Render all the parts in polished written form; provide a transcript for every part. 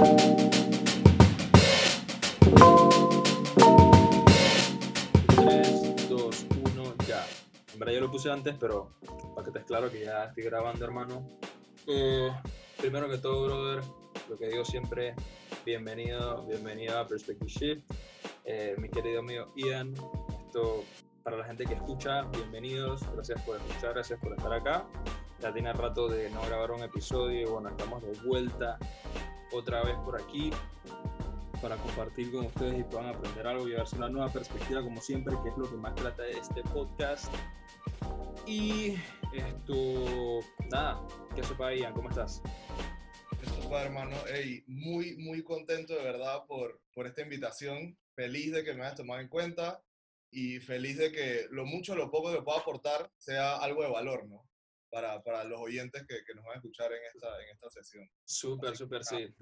3, 2, 1, ya. En verdad yo lo puse antes, pero para que estés claro que ya estoy grabando, hermano. Primero que todo, brother, lo que digo siempre, bienvenido a Perspective Shift. Mi querido amigo Ian, esto para la gente que escucha, bienvenidos, gracias por escuchar, gracias por estar acá. Ya tiene rato de no grabar un episodio y bueno, estamos de vuelta otra vez por aquí para compartir con ustedes y puedan aprender algo y darse una nueva perspectiva, como siempre, que es lo que más trata este podcast. Y esto, nada, ¿qué sopa, Ian? ¿Cómo estás? ¿Qué sopa, hermano? Hey, muy, muy contento de verdad por esta invitación, feliz de que me hayas tomado en cuenta y feliz de que lo mucho o lo poco que pueda aportar sea algo de valor, ¿no? Para los oyentes que nos van a escuchar en esta sesión. Súper, sí.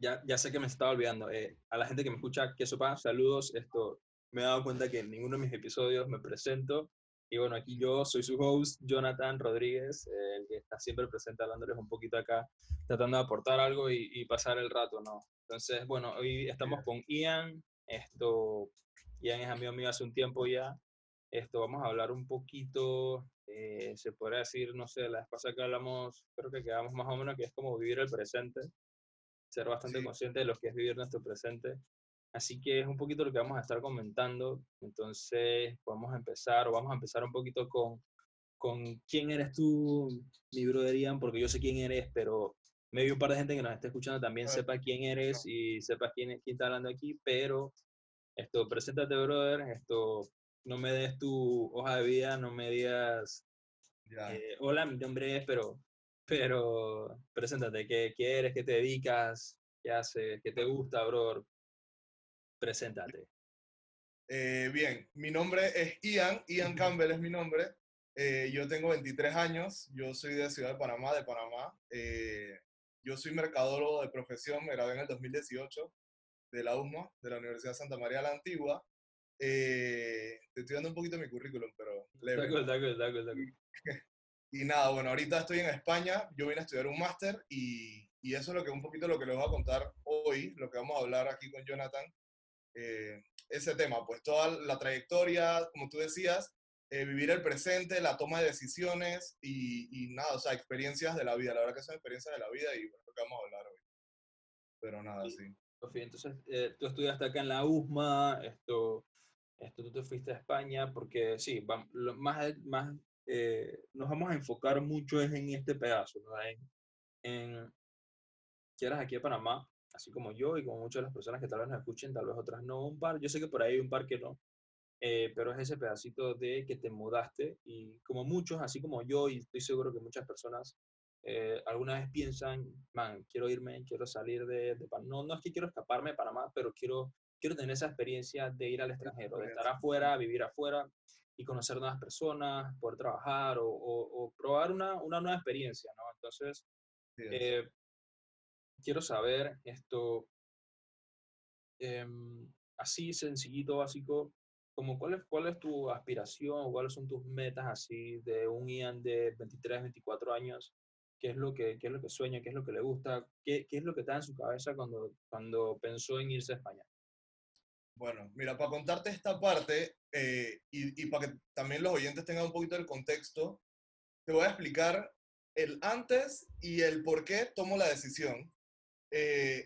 Ya sé que me estaba olvidando. A la gente que me escucha, ¿qué sopa? Saludos. Me he dado cuenta que en ninguno de mis episodios me presento. Y bueno, aquí yo soy su host, Jonathan Rodríguez, el que está siempre presente hablándoles un poquito acá, tratando de aportar algo y pasar el rato, ¿no? Entonces, bueno, hoy estamos con Ian. Ian es amigo mío hace un tiempo ya. Vamos a hablar un poquito... se podría decir, no sé, la vez pasada que hablamos, creo que quedamos más o menos que es como vivir el presente, ser bastante consciente de lo que es vivir nuestro presente. Así que es un poquito lo que vamos a estar comentando. Entonces vamos a empezar un poquito con quién eres tú, mi brother Ian, porque yo sé quién eres, pero maybe un par de gente que nos esté escuchando también sepa quién eres y sepa quién está hablando aquí, pero preséntate, brother. No me des tu hoja de vida, no me digas, hola, mi nombre es, pero preséntate, ¿qué eres? ¿Qué te dedicas? ¿Qué haces? ¿Qué te gusta, bro? Preséntate. Bien, mi nombre es Ian Campbell es mi nombre. Yo tengo 23 años, yo soy de Ciudad de Panamá. Yo soy mercadólogo de profesión, me gradué en el 2018 de la USMA, de la Universidad Santa María la Antigua. Te estoy dando un poquito mi currículum, pero leve. Está cool. Y nada, bueno, ahorita estoy en España, yo vine a estudiar un máster y eso es un poquito lo que les voy a contar hoy, lo que vamos a hablar aquí con Jonathan. Ese tema, pues toda la trayectoria, como tú decías, vivir el presente, la toma de decisiones y nada, o sea, experiencias de la vida, la verdad que son experiencias de la vida y bueno, lo que vamos a hablar hoy. Pero nada, sí. Entonces, tú estudiaste acá en la USMA, tú te fuiste a España, porque sí, nos vamos a enfocar mucho en este pedazo, ¿no? En que eras aquí en Panamá, así como yo y como muchas de las personas que tal vez nos escuchen, tal vez otras no, un par, yo sé que por ahí hay un par que no, pero es ese pedacito de que te mudaste y como muchos, así como yo, y estoy seguro que muchas personas alguna vez piensan, man, quiero irme, quiero salir de Panamá, no es que quiero escaparme de Panamá, pero quiero tener esa experiencia de ir al extranjero, de estar afuera, vivir afuera y conocer nuevas personas, poder trabajar o probar una nueva experiencia, ¿no? Entonces, quiero saber así sencillito, básico, como cuál es tu aspiración o cuáles son tus metas así de un Ian de 23, 24 años. ¿Qué es lo que sueña? ¿Qué es lo que le gusta? ¿Qué es lo que está en su cabeza cuando pensó en irse a España? Bueno, mira, para contarte esta parte y para que también los oyentes tengan un poquito del contexto, te voy a explicar el antes y el por qué tomo la decisión.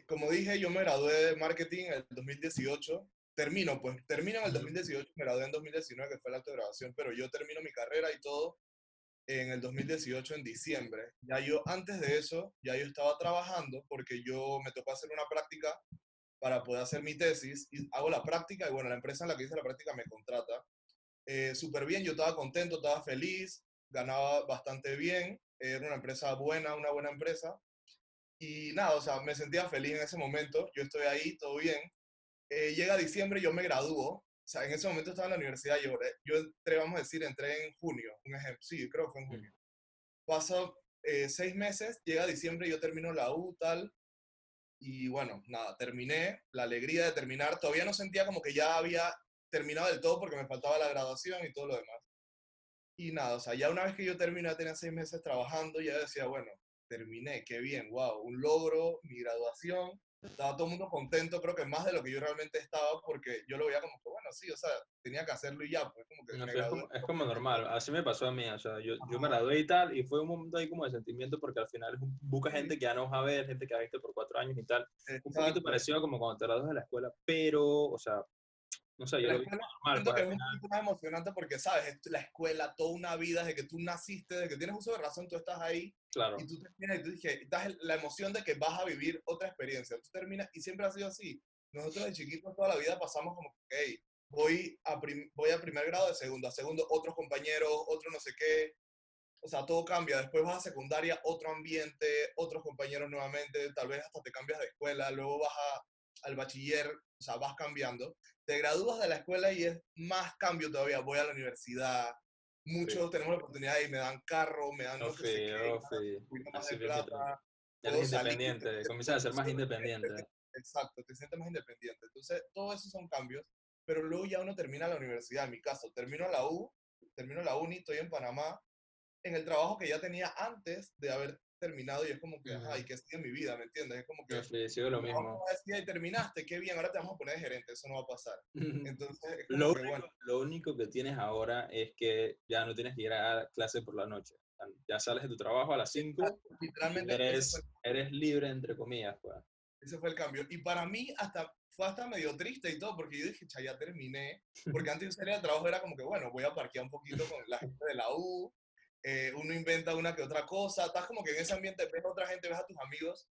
Como dije, yo me gradué de marketing en el 2018. Termino en el 2018, me gradué en 2019, que fue la autograduación, pero yo termino mi carrera y todo en el 2018, en diciembre. Ya yo, antes de eso, ya yo estaba trabajando porque yo me tocó hacer una práctica para poder hacer mi tesis, y hago la práctica, y bueno, la empresa en la que hice la práctica me contrata. Súper bien, yo estaba contento, estaba feliz, ganaba bastante bien, era una empresa buena, una buena empresa, y nada, o sea, me sentía feliz en ese momento, yo estoy ahí, todo bien. Llega diciembre, yo me gradúo. O sea, en ese momento estaba en la universidad, yo entré, vamos a decir, entré en junio, un ejemplo, sí, creo que fue en junio. Paso 6 meses, llega diciembre, yo termino la U, tal, y bueno, nada, terminé, la alegría de terminar, todavía no sentía como que ya había terminado del todo porque me faltaba la graduación y todo lo demás. Y nada, o sea, ya una vez que yo terminé, ya tenía 6 meses trabajando, ya decía, bueno, terminé, qué bien, wow, un logro, mi graduación, estaba todo el mundo contento, creo que más de lo que yo realmente estaba, porque yo lo veía como que, bueno, sí, o sea, tenía que hacerlo y ya, pues como que no, me gradué. Es como normal, así me pasó a mí, o sea, yo me gradué y tal, y fue un momento ahí como de sentimiento, porque al final busca gente que ya no vas a ver, gente que ha visto por 4 años y tal. Exacto. Un poquito parecido como cuando te graduas de la escuela, pero, o sea, no sé, yo lo vi normal. Siento que es un poquito más emocionante porque, sabes, la escuela, toda una vida, desde que tú naciste, desde que tienes uso de razón, tú estás ahí. Claro. Y tú terminas y tú estás la emoción de que vas a vivir otra experiencia. Tú terminas y siempre ha sido así. Nosotros de chiquitos toda la vida pasamos como, hey, voy a primer grado de segundo, a segundo otros compañeros, otro no sé qué. O sea, todo cambia. Después vas a secundaria, otro ambiente, otros compañeros nuevamente. Tal vez hasta te cambias de escuela. Luego vas al bachiller. O sea, vas cambiando. Te gradúas de la escuela y es más cambio todavía. Voy a la universidad. Muchos tenemos la oportunidad y me dan carro, me dan lo que se quede, más de plata. Eres independiente, comienzas a ser más independiente. Exacto, te sientes más independiente. Entonces, todo eso son cambios, pero luego ya uno termina la universidad. En mi caso, termino la uni, estoy en Panamá, en el trabajo que ya tenía antes de haber terminado, y es como que, ay, que sigue mi vida, ¿me entiendes? Es como que, y terminaste, qué bien, ahora te vamos a poner de gerente, eso no va a pasar. Entonces, lo único que tienes ahora es que ya no tienes que ir a clase por la noche. Ya sales de tu trabajo a las 5, literalmente eres libre, entre comillas, pues. Ese fue el cambio. Y para mí fue hasta medio triste y todo, porque yo dije, ya terminé. Porque antes de salir al trabajo era como que, bueno, voy a parquear un poquito con la gente de la U, uno inventa una que otra cosa, estás como que en ese ambiente, ves a otra gente, ves a tus amigos,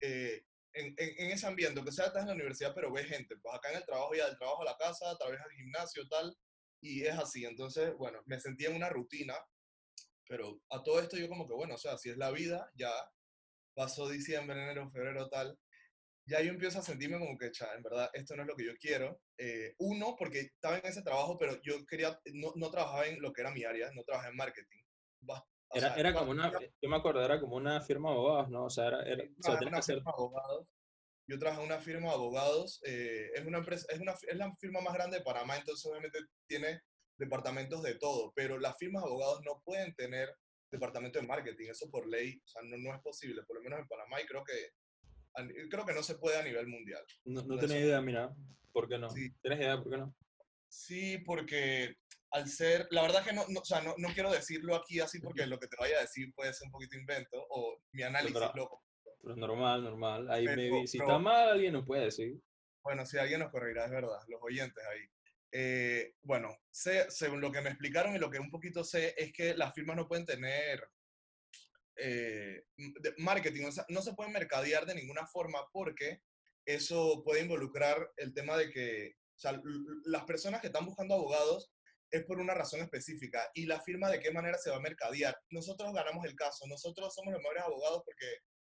en ese ambiente, aunque sea estás en la universidad, pero ves gente, pues acá en el trabajo, ya del trabajo a la casa, a través del gimnasio, tal, y es así. Entonces, bueno, me sentía en una rutina, pero a todo esto yo como que, bueno, o sea, así es la vida, ya pasó diciembre, enero, febrero, tal, ya yo empiezo a sentirme como que, en verdad, esto no es lo que yo quiero. Uno, porque estaba en ese trabajo, pero yo no trabajaba en lo que era mi área, no trabajaba en marketing. Yo me acuerdo, era como una firma de abogados, ¿no? O sea, yo trabajé en una firma de abogados, es la firma más grande de Panamá, entonces obviamente tiene departamentos de todo, pero las firmas de abogados no pueden tener departamento de marketing, eso por ley, o sea, no es posible, por lo menos en Panamá, y creo que no se puede a nivel mundial. No tenía idea, mira, ¿por qué no? Sí. ¿Tienes idea por qué no? Sí, porque al ser, la verdad que no quiero decirlo aquí así porque lo que te vaya a decir puede ser un poquito invento o mi análisis loco. Pero normal. Ahí si está mal alguien nos puede decir. Bueno, si alguien nos corregirá, es verdad, los oyentes ahí. Bueno, según lo que me explicaron y lo que un poquito sé es que las firmas no pueden tener de marketing, o sea, no se puede mercadear de ninguna forma porque eso puede involucrar el tema de que, o sea, las personas que están buscando abogados es por una razón específica y la firma de qué manera se va a mercadear. Nosotros ganamos el caso, nosotros somos los mejores abogados porque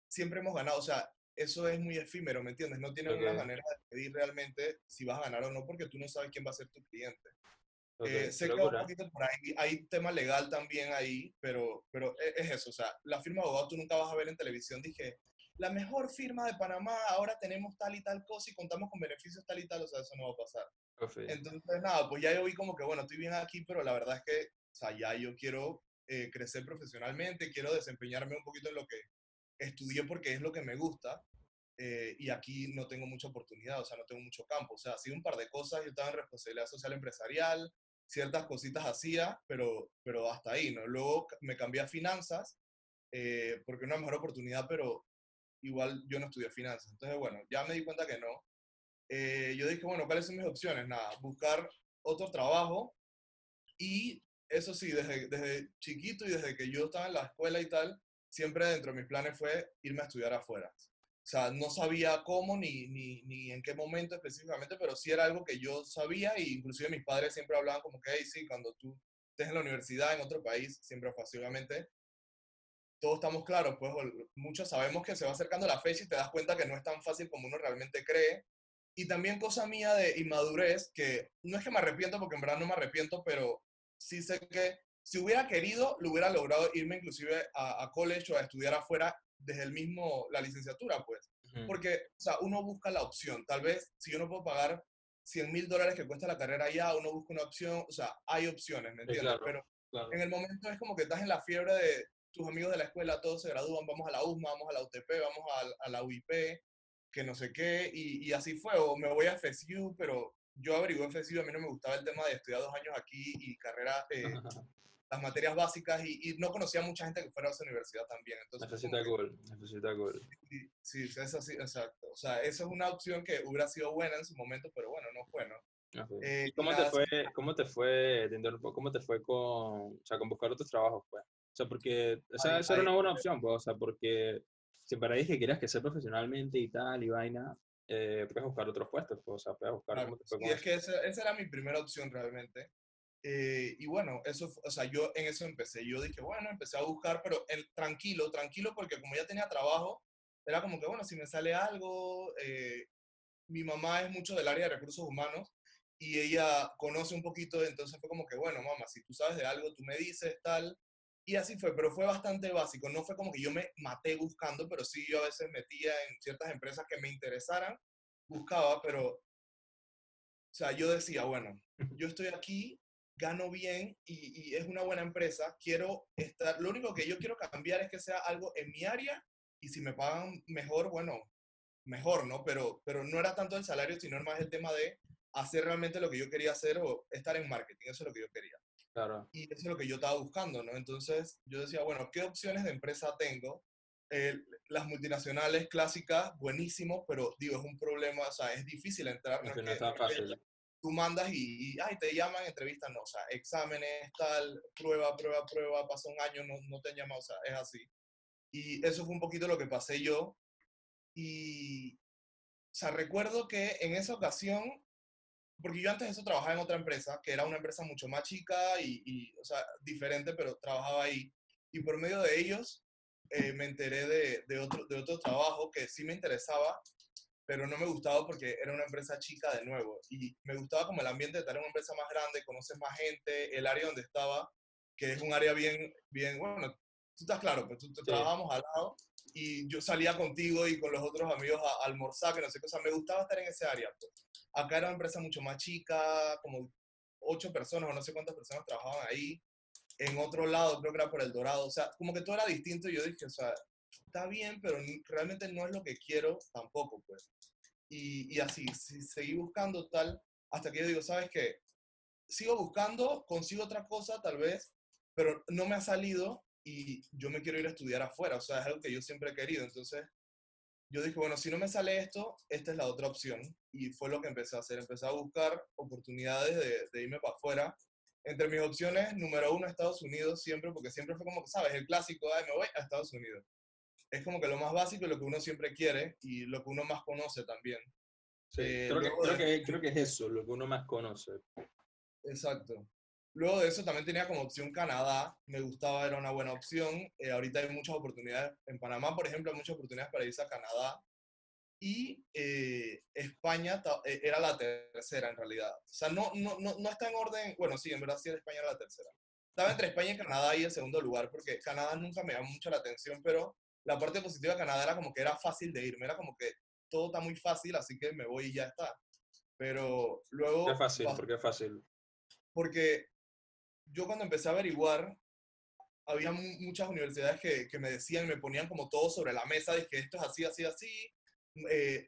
siempre hemos ganado, o sea, eso es muy efímero, ¿me entiendes? No tiene una manera de medir realmente si vas a ganar o no porque tú no sabes quién va a ser tu cliente. Sé que un poquito por ahí, hay tema legal también ahí, pero es eso, o sea, la firma de abogados tú nunca vas a ver en televisión, dije, la mejor firma de Panamá, ahora tenemos tal y tal cosa y contamos con beneficios tal y tal, o sea, eso no va a pasar. Perfecto. Entonces, nada, pues ya yo vi como que, bueno, estoy bien aquí, pero la verdad es que, o sea, ya yo quiero crecer profesionalmente, quiero desempeñarme un poquito en lo que estudié porque es lo que me gusta, y aquí no tengo mucha oportunidad, o sea, no tengo mucho campo, o sea, ha sido un par de cosas, yo estaba en responsabilidad social empresarial, ciertas cositas hacía, pero hasta ahí, ¿no? Luego me cambié a finanzas, porque era una mejor oportunidad, pero igual yo no estudié finanzas. Entonces, bueno, ya me di cuenta que no. Yo dije, bueno, ¿cuáles son mis opciones? Nada, buscar otro trabajo. Y eso sí, desde chiquito y desde que yo estaba en la escuela y tal, siempre dentro de mis planes fue irme a estudiar afuera. O sea, no sabía cómo ni en qué momento específicamente, pero sí era algo que yo sabía e inclusive mis padres siempre hablaban como que, hey, sí, cuando tú estés en la universidad en otro país, siempre fácilmente, todos estamos claros, pues muchos sabemos que se va acercando la fecha y te das cuenta que no es tan fácil como uno realmente cree. Y también cosa mía de inmadurez, que no es que me arrepiento, porque en verdad no me arrepiento, pero sí sé que si hubiera querido, lo hubiera logrado irme inclusive a college o a estudiar afuera, desde la licenciatura, pues. Porque, o sea, uno busca la opción. Tal vez, si yo no puedo pagar $100,000 que cuesta la carrera allá, uno busca una opción, o sea, hay opciones, ¿me entiendes? Claro, pero claro, en el momento es como que estás en la fiebre de tus amigos de la escuela, todos se gradúan, vamos a la USMA, vamos a la UTP, vamos a la UIP, que no sé qué, y así fue, o me voy a FSU, pero yo averigué FSU, a mí no me gustaba el tema de estudiar 2 años aquí y carrera, las materias básicas, y no conocía a mucha gente que fuera a esa universidad también. Entonces, necesita gol. Sí, es así, exacto. O sea, esa es una opción que hubiera sido buena en su momento, pero bueno, no fue, ¿no? ¿Cómo te fue con buscar otros trabajos, pues? O sea, porque, o sea, eso era una buena opción, pues, o sea, porque si para ahí que querías crecer profesionalmente y tal, y vaina, puedes buscar otros puestos, pues, o sea, puedes buscar... Claro, y es que esa era mi primera opción realmente. Y bueno, eso, o sea, yo en eso empecé. Yo dije, bueno, empecé a buscar, pero tranquilo, porque como ya tenía trabajo, era como que, bueno, si me sale algo, mi mamá es mucho del área de recursos humanos y ella conoce un poquito, entonces fue como que, bueno, mamá, si tú sabes de algo, tú me dices, tal. Y así fue, pero fue bastante básico. No fue como que yo me maté buscando, pero sí yo a veces metía en ciertas empresas que me interesaran, buscaba, pero, o sea, yo decía, bueno, yo estoy aquí, gano bien y es una buena empresa, quiero estar, lo único que yo quiero cambiar es que sea algo en mi área y si me pagan mejor, bueno, mejor, ¿no? Pero no era tanto el salario, sino más el tema de hacer realmente lo que yo quería hacer o estar en marketing, eso es lo que yo quería. Claro. Y eso es lo que yo estaba buscando, ¿no? Entonces yo decía, bueno, ¿qué opciones de empresa tengo? Las multinacionales clásicas, buenísimo, pero digo, es un problema, o sea, es difícil entrar. No, no es tan fácil. Tú mandas y te llaman, entrevistas, no, o sea, exámenes, tal, prueba, pasa un año, no te han llamado, o sea, es así. Y eso fue un poquito lo que pasé yo. Y, o sea, recuerdo que en esa ocasión, porque yo antes de eso trabajaba en otra empresa, que era una empresa mucho más chica o sea, diferente, pero trabajaba ahí. Y por medio de ellos me enteré de otro trabajo que sí me interesaba, pero no me gustaba porque era una empresa chica de nuevo. Y me gustaba como el ambiente de estar en una empresa más grande, conoces más gente, el área donde estaba, que es un área bien bueno, tú estás claro, pues tú trabajábamos al lado. Y yo salía contigo y con los otros amigos a almorzar, que no sé qué, o sea, me gustaba estar en ese área. Acá era una empresa mucho más chica, como 8 personas o no sé cuántas personas trabajaban ahí. En otro lado, creo que era por El Dorado, o sea, como que todo era distinto y yo dije, o sea, está bien, pero realmente no es lo que quiero tampoco, pues. Y así, seguí buscando tal, hasta que yo digo, ¿sabes qué? Sigo buscando, consigo otra cosa tal vez, pero no me ha salido. Y yo me quiero ir a estudiar afuera, o sea, es algo que yo siempre he querido. Entonces, yo dije, bueno, si no me sale esto, esta es la otra opción. Y fue lo que empecé a hacer, empecé a buscar oportunidades de irme para afuera. Entre mis opciones, número 1, Estados Unidos, siempre, porque siempre fue como, ¿sabes? El clásico, ay, me voy a Estados Unidos. Es como que lo más básico y lo que uno siempre quiere y lo que uno más conoce también. Sí, creo que es eso, lo que uno más conoce. Exacto. Luego de eso también tenía como opción Canadá, me gustaba, era una buena opción. Ahorita hay muchas oportunidades, en Panamá por ejemplo, hay muchas oportunidades para irse a Canadá. Y España era la tercera en realidad. O sea, no está en orden, bueno sí, en verdad sí España era la tercera. Estaba entre España y Canadá y el segundo lugar, porque Canadá nunca me llamó mucho la atención, pero la parte positiva de Canadá era como que era fácil de irme, era como que todo está muy fácil, así que me voy y ya está. Pero luego... Es fácil, porque es fácil. Porque yo cuando empecé a averiguar, había muchas universidades que me decían, me ponían como todo sobre la mesa, de que esto es así, así, así,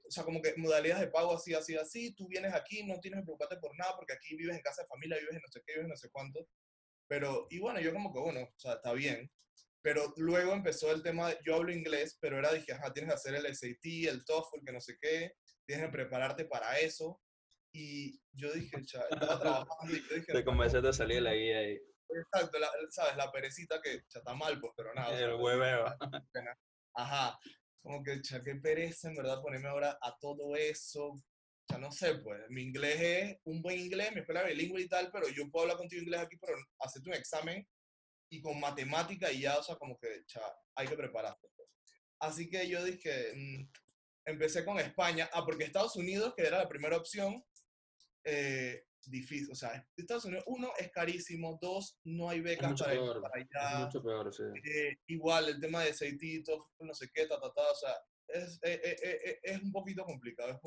o sea, como que modalidades de pago así, así, así, tú vienes aquí, no tienes que preocuparte por nada, porque aquí vives en casa de familia, vives en no sé qué, vives en no sé cuánto, pero, y bueno, yo como que, bueno, o sea, está bien, pero luego empezó el tema, yo hablo inglés, pero era, dije, ajá, tienes que hacer el SAT, el TOEFL, que no sé qué, tienes que prepararte para eso. Y yo dije, chaval, estaba trabajando y yo dije... Te comenzaste a salir la guía ahí. Exacto, ¿sabes? La perecita que ya está mal, pues, pero nada. El hueveo. Ajá. Como que, chaval, qué pereza, en verdad, ponerme ahora a todo eso. Ya no sé, pues, mi inglés es un buen inglés, mi escuela bilingüe y tal, pero yo puedo hablar contigo inglés aquí, pero hacerte un examen y con matemática y ya, o sea, como que, chaval, hay que prepararte. Pues. Así que yo dije, empecé con España. Ah, porque Estados Unidos, que era la primera opción, difícil, o sea, Estados Unidos, 1, es carísimo, 2, no hay becas para allá. Es mucho peor, sí. Igual, el tema de aceititos, no sé qué, o sea, es un poquito complicado,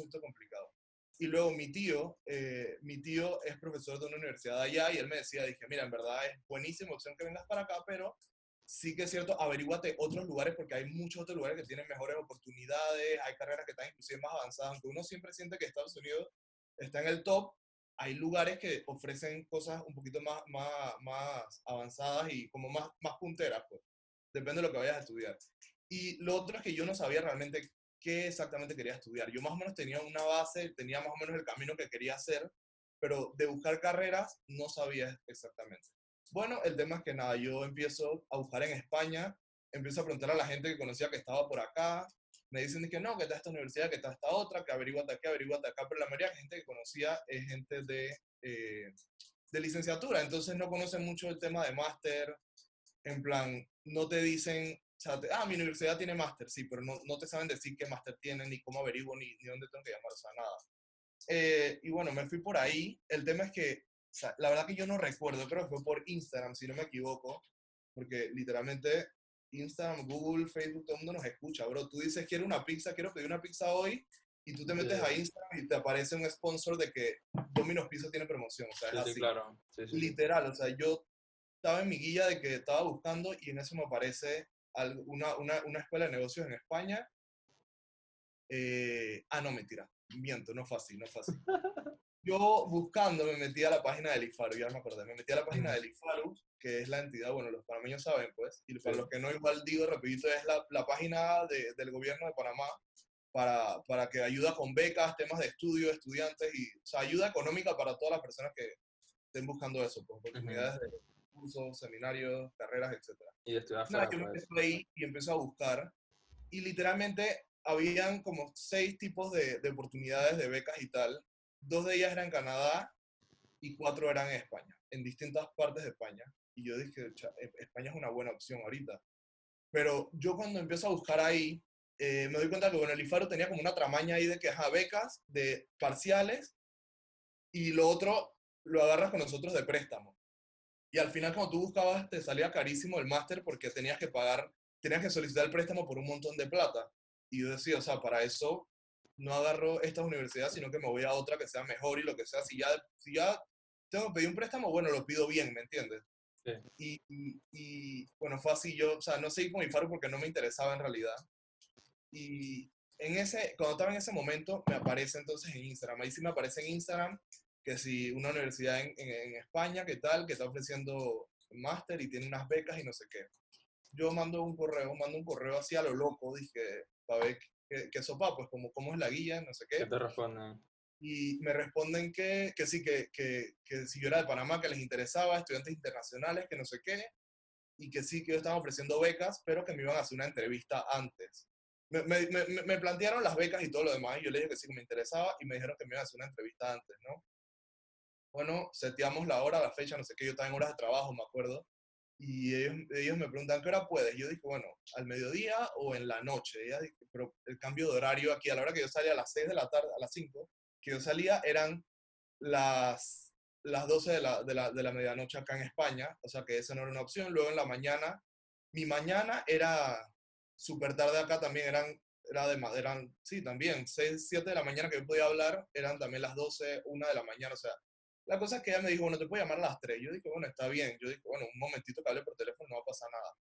Y luego mi tío es profesor de una universidad allá y él me decía, dije, mira, en verdad es buenísima opción que vengas para acá, pero sí que es cierto, averíguate otros lugares porque hay muchos otros lugares que tienen mejores oportunidades, hay carreras que están inclusive más avanzadas, aunque uno siempre siente que Estados Unidos está en el top, hay lugares que ofrecen cosas un poquito más avanzadas y como más punteras, pues. Depende de lo que vayas a estudiar. Y lo otro es que yo no sabía realmente qué exactamente quería estudiar. Yo más o menos tenía una base, tenía más o menos el camino que quería hacer, pero de buscar carreras no sabía exactamente. Bueno, el tema es que nada, yo empiezo a buscar en España, empiezo a preguntar a la gente que conocía que estaba por acá, me dicen que no, que está esta universidad, que está esta otra, que averíguate acá, pero la mayoría de gente que conocía es gente de licenciatura, entonces no conocen mucho el tema de máster, en plan, no te dicen, o sea, mi universidad tiene máster, sí, pero no te saben decir qué máster tienen, ni cómo averiguo, ni dónde tengo que llamar, o sea, nada. Y bueno, me fui por ahí, el tema es que, o sea, la verdad que yo no recuerdo, creo que fue por Instagram, si no me equivoco, porque literalmente Instagram, Google, Facebook, todo el mundo nos escucha, bro. Tú dices, quiero una pizza, quiero pedir una pizza hoy, y tú te metes a Instagram y te aparece un sponsor de que Domino's Pizza tiene promoción, o sea, es así. Claro. Sí. Literal, o sea, yo estaba en mi guía de que estaba buscando y en eso me aparece una escuela de negocios en España. No, mentira, miento, no fue así. Yo buscando me metí a la página del IFALU, ya me acordé, me metí a la página del IFALU, que es la entidad, bueno, los panameños saben pues, y para los que no igual digo, repito, es la página del gobierno de Panamá para que ayuda con becas, temas de estudio, estudiantes, y, o sea, ayuda económica para todas las personas que estén buscando eso, pues, oportunidades de cursos, seminarios, carreras, etc. Y de estudiar fuera. Yo me empecé ahí y empecé a buscar, y literalmente habían como 6 tipos de oportunidades de becas y tal. 2 de ellas eran en Canadá y 4 eran en España, en distintas partes de España. Y yo dije, España es una buena opción ahorita. Pero yo cuando empiezo a buscar ahí, me doy cuenta que bueno, el IFALU tenía como una tramaña ahí de que becas, de parciales, y lo otro lo agarras con nosotros de préstamo. Y al final cuando tú buscabas te salía carísimo el máster porque tenías que pagar, tenías que solicitar el préstamo por un montón de plata. Y yo decía, o sea, para eso no agarro estas universidades, sino que me voy a otra que sea mejor y lo que sea. Si ya tengo que pedir un préstamo, bueno, lo pido bien, ¿me entiendes? Sí. Y bueno, fue así yo, o sea, no seguí con IFALU porque no me interesaba en realidad. Y cuando estaba en ese momento, me aparece entonces en Instagram. Ahí sí me aparece en Instagram que si una universidad en España, ¿qué tal? Que está ofreciendo máster y tiene unas becas y no sé qué. Yo mando un correo así a lo loco, dije, para ver qué sopa, pues como cómo es la guía, no sé qué. ¿Qué te responden? Y me responden que sí, que si yo era de Panamá, que les interesaba, estudiantes internacionales, que no sé qué, y que sí, que ellos estaban ofreciendo becas, pero que me iban a hacer una entrevista antes. Me plantearon las becas y todo lo demás, y yo les dije que sí, que me interesaba, y me dijeron que me iban a hacer una entrevista antes, ¿no? Bueno, seteamos la hora, la fecha, no sé qué, yo estaba en horas de trabajo, me acuerdo, y ellos me preguntan, ¿qué hora puedes? Yo dije, bueno, al mediodía o en la noche. Ella dijo, pero el cambio de horario aquí, a la hora que yo salía a las 6 de la tarde, a las 5, que yo salía eran las 12 de la medianoche acá en España, o sea que esa no era una opción. Luego en la mañana, mi mañana era súper tarde acá también, eran 6, 7 de la mañana que yo podía hablar, eran también las 12, 1 de la mañana, o sea. La cosa es que ella me dijo, bueno, te puedo llamar a las 3. Yo dije, bueno, está bien. Yo dije, bueno, un momentito que hable por teléfono, no va a pasar nada.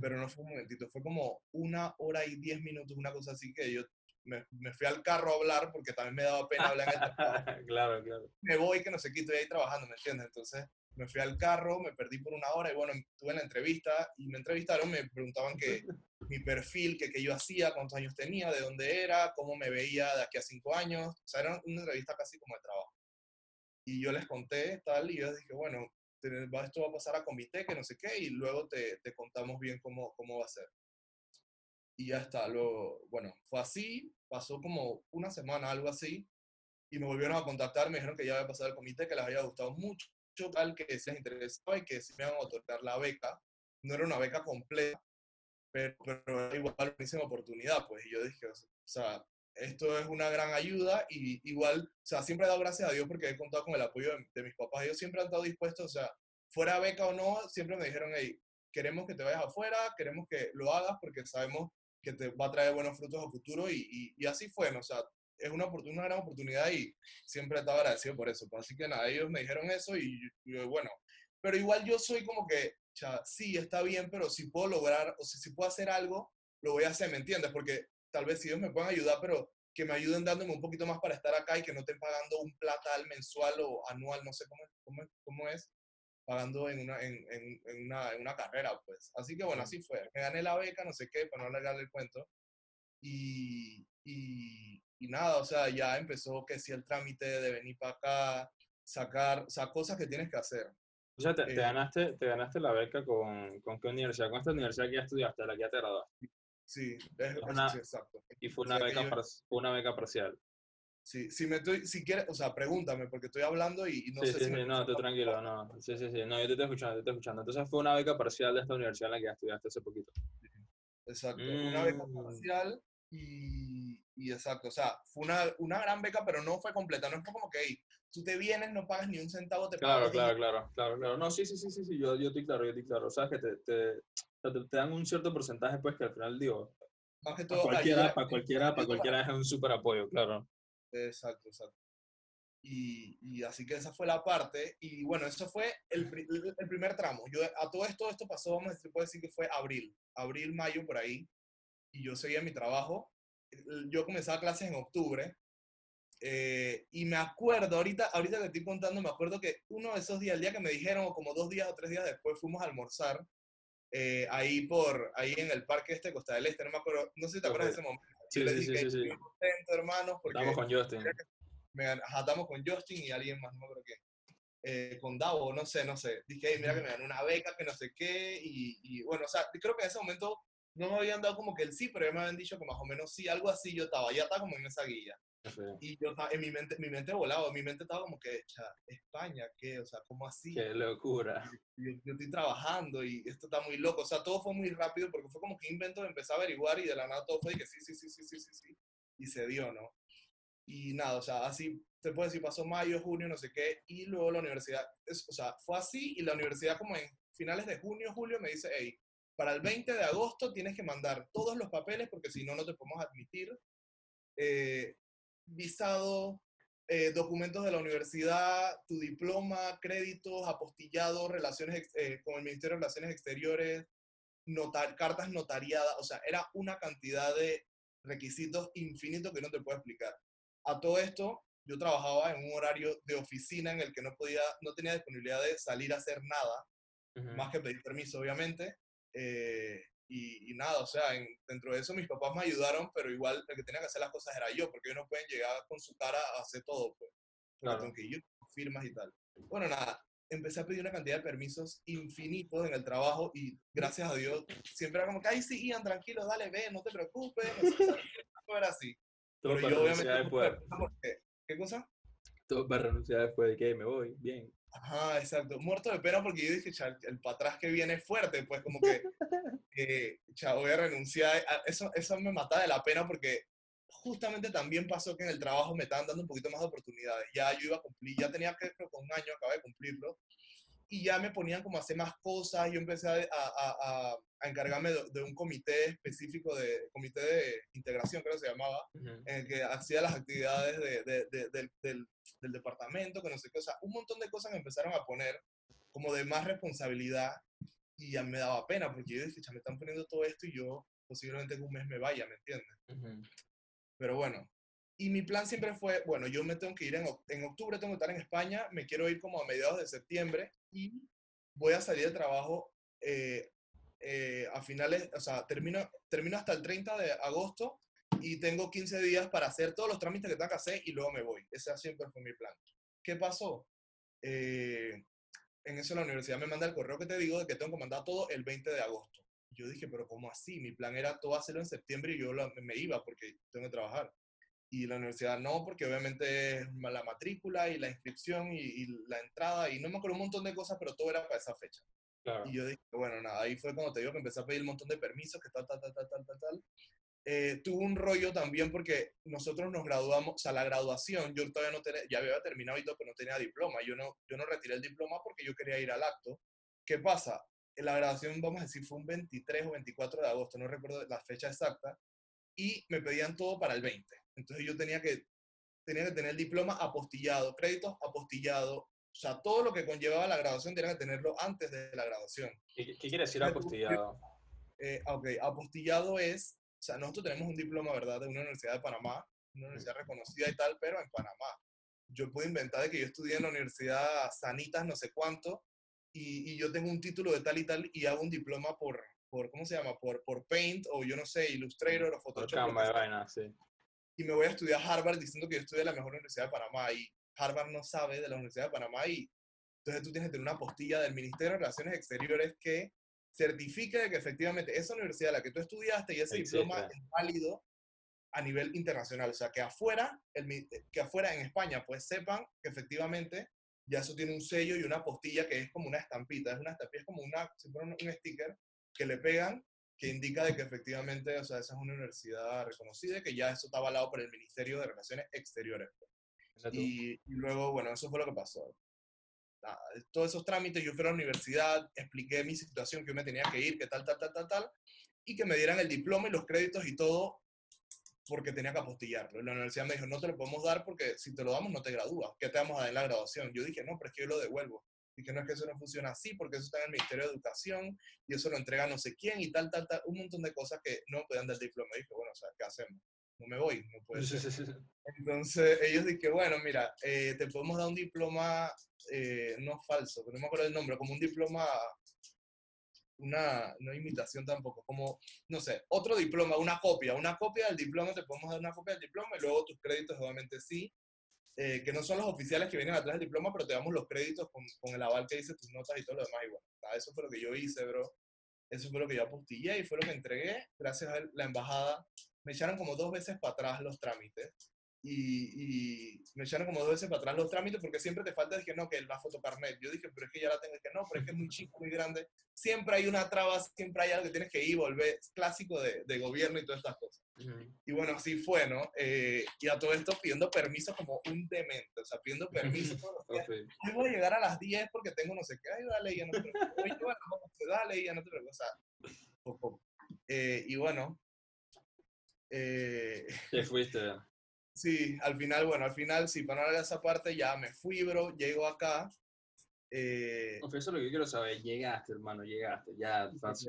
Pero no fue un momentito, fue como 1 hora y 10 minutos, una cosa así que yo me fui al carro a hablar porque también me daba pena hablar en el trabajo. Claro. Me voy, que no sé qué, estoy ahí trabajando, ¿me entiendes? Entonces me fui al carro, me perdí por 1 hora y bueno, tuve la entrevista y me entrevistaron, me preguntaban que mi perfil, que yo hacía, cuántos años tenía, de dónde era, cómo me veía de aquí a 5 años. O sea, era una entrevista casi como de trabajo. Y yo les conté tal, y yo dije, bueno, esto va a pasar a comité, que no sé qué, y luego te contamos bien cómo va a ser. Y ya está, luego, bueno, fue así, pasó como una semana, algo así, y me volvieron a contactar, me dijeron que ya había pasado el comité, que les había gustado mucho, tal, que si les interesaba y que si me iban a otorgar la beca. No era una beca completa, pero era igual una buenísima oportunidad, pues, y yo dije, o sea, esto es una gran ayuda y igual, o sea, siempre he dado gracias a Dios porque he contado con el apoyo de mis papás. Ellos siempre han estado dispuestos, o sea, fuera beca o no, siempre me dijeron, hey, queremos que te vayas afuera, queremos que lo hagas porque sabemos que te va a traer buenos frutos a futuro y así fue, ¿no? O sea, es una gran oportunidad y siempre he estado agradecido por eso. Así que nada, ellos me dijeron eso y yo, bueno, Pero igual yo soy como que, sí, está bien, pero si puedo lograr, o si puedo hacer algo, lo voy a hacer, ¿me entiendes? Porque tal vez si ellos me puedan ayudar, pero que me ayuden dándome un poquito más para estar acá y que no estén pagando un platal mensual o anual, no sé cómo es, pagando en una carrera, pues. Así que bueno, así fue. Me gané la beca, no sé qué, para no alargarle el cuento. Y nada, o sea, ya empezó que sí el trámite de venir para acá, sacar, o sea, cosas que tienes que hacer. O sea, te ganaste la beca ¿con qué universidad? ¿Con esta universidad que ya estudiaste, la que ya te graduaste? Sí, sí, exacto. Y fue una beca parcial. Sí, si quieres, o sea, pregúntame, porque estoy hablando y no sé si... Sí, no, tú tranquilo, no. Sí, no, yo te estoy escuchando, Entonces fue una beca parcial de esta universidad en la que ya estudiaste hace poquito. Sí, exacto, una beca parcial y exacto, o sea, fue una gran beca, pero no fue completa, no es como que hey, tú te vienes, no pagas ni un centavo, te pagas. Claro. No, sí, yo estoy claro. O sea, que te dan un cierto porcentaje, pues, que al final, digo, más que todo, para cualquiera es un súper apoyo, claro. Exacto. Y así que esa fue la parte, y bueno, eso fue el primer tramo. Yo, a todo esto pasó, vamos a decir que fue abril, mayo, por ahí, y yo seguía mi trabajo. Yo comenzaba clases en octubre, y me acuerdo, ahorita que estoy contando, me acuerdo que uno de esos días, el día que me dijeron, o como 2 días o 3 días después, fuimos a almorzar, ahí en el parque este de Costa del Este, no me acuerdo, no sé si te acuerdas de ese momento. Sí. Estoy contento, hermanos, porque... Estamos con Justin. Estamos con Justin y alguien más, no me acuerdo qué. Con Davo, no sé. Dije, hey, mira que me dan una beca, que no sé qué, y bueno, o sea, creo que en ese momento... No me habían dado como que el sí, pero ya me habían dicho que más o menos sí, algo así. Yo estaba, ya estaba como en esa guía. Sí. Y yo estaba, en mi mente volaba, en mi mente estaba como que, España, ¿qué? O sea, ¿cómo así? ¡Qué locura! Yo estoy trabajando y esto está muy loco. O sea, todo fue muy rápido porque fue como que invento, empecé a averiguar y de la nada todo fue y que sí. Y se dio, ¿no? Y nada, o sea, así, te puedo decir, pasó mayo, junio, no sé qué, y luego la universidad, o sea, fue así y la universidad como en finales de junio, julio me dice, hey, para el 20 de agosto tienes que mandar todos los papeles porque si no, no te podemos admitir. Visado, documentos de la universidad, tu diploma, créditos, apostillado, relaciones con el Ministerio de Relaciones Exteriores, cartas notariadas. O sea, era una cantidad de requisitos infinitos que no te puedo explicar. A todo esto, yo trabajaba en un horario de oficina en el que no tenía disponibilidad de salir a hacer nada, más que pedir permiso, obviamente. Y nada, o sea, dentro de eso mis papás me ayudaron, pero igual el que tenía que hacer las cosas era yo, porque ellos no pueden llegar con su cara a hacer todo, pues. Claro. Aunque yo firmas y tal. Bueno, nada, empecé a pedir una cantidad de permisos infinitos en el trabajo y gracias a Dios siempre era como que, ay, sí, Ian, tranquilo, dale, ve, no te preocupes. No era así. Todo pero yo obviamente... ¿Qué cosa? Todo para renunciar después de que me voy, bien. Ajá, exacto. Muerto de pena porque yo dije, el para atrás que viene es fuerte, pues como que, voy a renunciar. Eso me mataba de la pena porque justamente también pasó que en el trabajo me estaban dando un poquito más de oportunidades. Ya yo iba a cumplir, ya tenía que, creo que un año, acabé de cumplirlo. Y ya me ponían como a hacer más cosas. Yo empecé a encargarme de un comité específico, comité de integración, creo que se llamaba, en el que hacía las actividades del departamento, que no sé qué. O sea, un montón de cosas me empezaron a poner como de más responsabilidad y ya me daba pena, porque yo dije, me están poniendo todo esto y yo posiblemente en un mes me vaya, ¿me entiendes? Pero bueno. Y mi plan siempre fue, bueno, yo me tengo que ir en octubre, tengo que estar en España, me quiero ir como a mediados de septiembre y voy a salir de trabajo a finales, o sea, termino hasta el 30 de agosto y tengo 15 días para hacer todos los trámites que tengo que hacer y luego me voy. Ese siempre fue mi plan. ¿Qué pasó? En eso la universidad me manda el correo que te digo de que tengo que mandar todo el 20 de agosto. Yo dije, pero ¿cómo así? Mi plan era todo hacerlo en septiembre y yo me iba porque tengo que trabajar. Y la universidad no, porque obviamente es la matrícula y la inscripción y la entrada, y no me acuerdo un montón de cosas, pero todo era para esa fecha. Claro. Y yo dije, bueno, nada, ahí fue cuando te digo que empecé a pedir un montón de permisos, que tal. Tuve un rollo también porque nosotros nos graduamos, o sea, la graduación, yo todavía no tenía, ya había terminado y todo, pero no tenía diploma. Yo no retiré el diploma porque yo quería ir al acto. ¿Qué pasa? La graduación, vamos a decir, fue un 23 o 24 de agosto, no recuerdo la fecha exacta, y me pedían todo para el 20. Entonces yo tenía que tener el diploma apostillado, créditos apostillado, O sea, todo lo que conllevaba la graduación tenían que tenerlo antes de la graduación. ¿Qué quiere decir apostillado? Apostillado es, o sea, nosotros tenemos un diploma, ¿verdad?, de una universidad de Panamá, una universidad reconocida y tal, pero en Panamá. Yo puedo inventar de que yo estudié en la universidad Sanitas no sé cuánto, y yo tengo un título de tal y tal, y hago un diploma por ¿cómo se llama? Por Paint, o yo no sé, Illustrator, o Photoshop. Canva de vaina, sí. Y me voy a estudiar a Harvard diciendo que yo estudié en la mejor universidad de Panamá, y Harvard no sabe de la Universidad de Panamá, y entonces tú tienes que tener una postilla del Ministerio de Relaciones Exteriores que certifique de que efectivamente esa universidad a la que tú estudiaste y ese diploma es válido a nivel internacional. O sea, que afuera en España pues sepan que efectivamente ya eso tiene un sello y una postilla que es como una estampita, es como un sticker que le pegan que indica de que efectivamente, o sea, esa es una universidad reconocida y que ya eso está avalado por el Ministerio de Relaciones Exteriores. Y luego, bueno, eso fue lo que pasó. Nada, todos esos trámites, yo fui a la universidad, expliqué mi situación, que yo me tenía que ir, que tal, y que me dieran el diploma y los créditos y todo, porque tenía que apostillarlo. La universidad me dijo, no te lo podemos dar porque si te lo damos no te gradúas, ¿qué te vamos a dar en la graduación? Yo dije, no, pero es que yo lo devuelvo. Dije, no, es que eso no funciona así, porque eso está en el Ministerio de Educación, y eso lo entrega no sé quién, y tal, un montón de cosas que no podían dar el diploma. Y dije, bueno, o sea, ¿qué hacemos? No me voy, no puede ser. Sí. Entonces ellos dijeron, bueno, mira, te podemos dar un diploma, no falso, pero no me acuerdo el nombre, como un diploma, no imitación tampoco, como, no sé, otro diploma, una copia del diploma, te podemos dar una copia del diploma y luego tus créditos, obviamente sí, que no son los oficiales que vienen atrás del diploma, pero te damos los créditos con el aval que dice tus notas y todo lo demás. Y bueno, eso fue lo que yo hice, bro. Eso fue lo que yo apostillé y fue lo que entregué. Gracias a la embajada me echaron como 2 veces para atrás los trámites. Y me echaron como 2 veces para atrás los trámites porque siempre te falta, dije, no, que la fotocarnet. Yo dije, pero es que ya la tengo. Dije, no, pero es que es muy chico, muy grande. Siempre hay una traba, siempre hay algo que tienes que ir, volver. Es clásico de gobierno y todas estas cosas. Y bueno, así fue, ¿no? Y a todo esto pidiendo permiso como un demente. O sea, pidiendo permiso todos los días. Okay. Ay, voy a llegar a las 10 porque tengo no sé qué. Ay, dale, ya no te preocupes. Ay, bueno, dale, ya no te preocupes. O sea, y bueno... te fuiste. Sí, al final, sí, para no hablar de esa parte, ya me fui, bro, llego acá. Eso es lo que yo quiero saber, llegaste, hermano, ya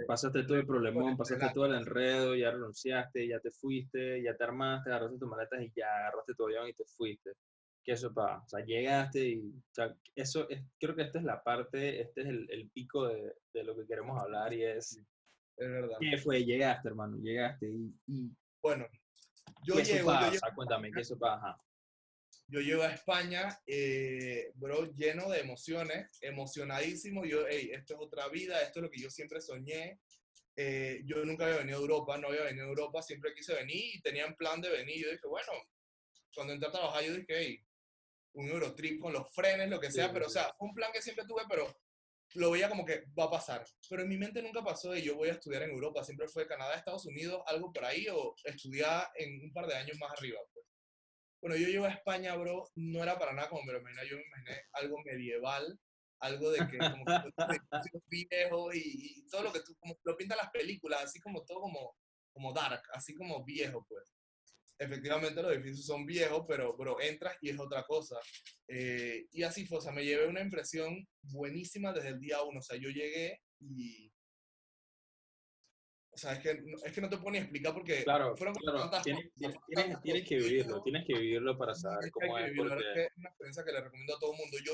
pasaste todo el problemón, pasaste todo el enredo, ya renunciaste, ya te fuiste, ya te armaste, agarraste tus maletas y ya agarraste tu avión y te fuiste. Que eso para, o sea, llegaste y, o sea, eso es, creo que esta es la parte, este es el pico de lo que queremos hablar y es verdad. ¿Qué fue? Llegaste, hermano, llegaste y bueno, yo llego a España, bro, lleno de emociones, emocionadísimo. Yo, hey, esto es otra vida, esto es lo que yo siempre soñé. Yo nunca había venido a Europa, siempre quise venir y tenía en plan de venir. Yo dije, bueno, cuando entré a trabajar, yo dije, hey, un Eurotrip con los frenes, lo que sea, sí, pero, sí. O sea, fue un plan que siempre tuve, pero lo veía como que va a pasar. Pero en mi mente nunca pasó de yo voy a estudiar en Europa. Siempre fue Canadá, Estados Unidos, algo por ahí, o estudiar en un par de años más arriba. Pues. Bueno, yo llego a España, bro, no era para nada como me lo imaginé. Yo me imaginé algo medieval, algo de que como viejo y todo lo que tú, como lo pintan las películas, así como todo como dark, así como viejo, pues. Efectivamente los edificios son viejos, pero bro, entras y es otra cosa. Y así fue, o sea, me llevé una impresión buenísima desde el día 1. O sea, yo llegué y... O sea, es que no te puedo ni explicar porque... Claro, tienes que vivirlo, para saber cómo es. Es una experiencia que le recomiendo a todo el mundo. Yo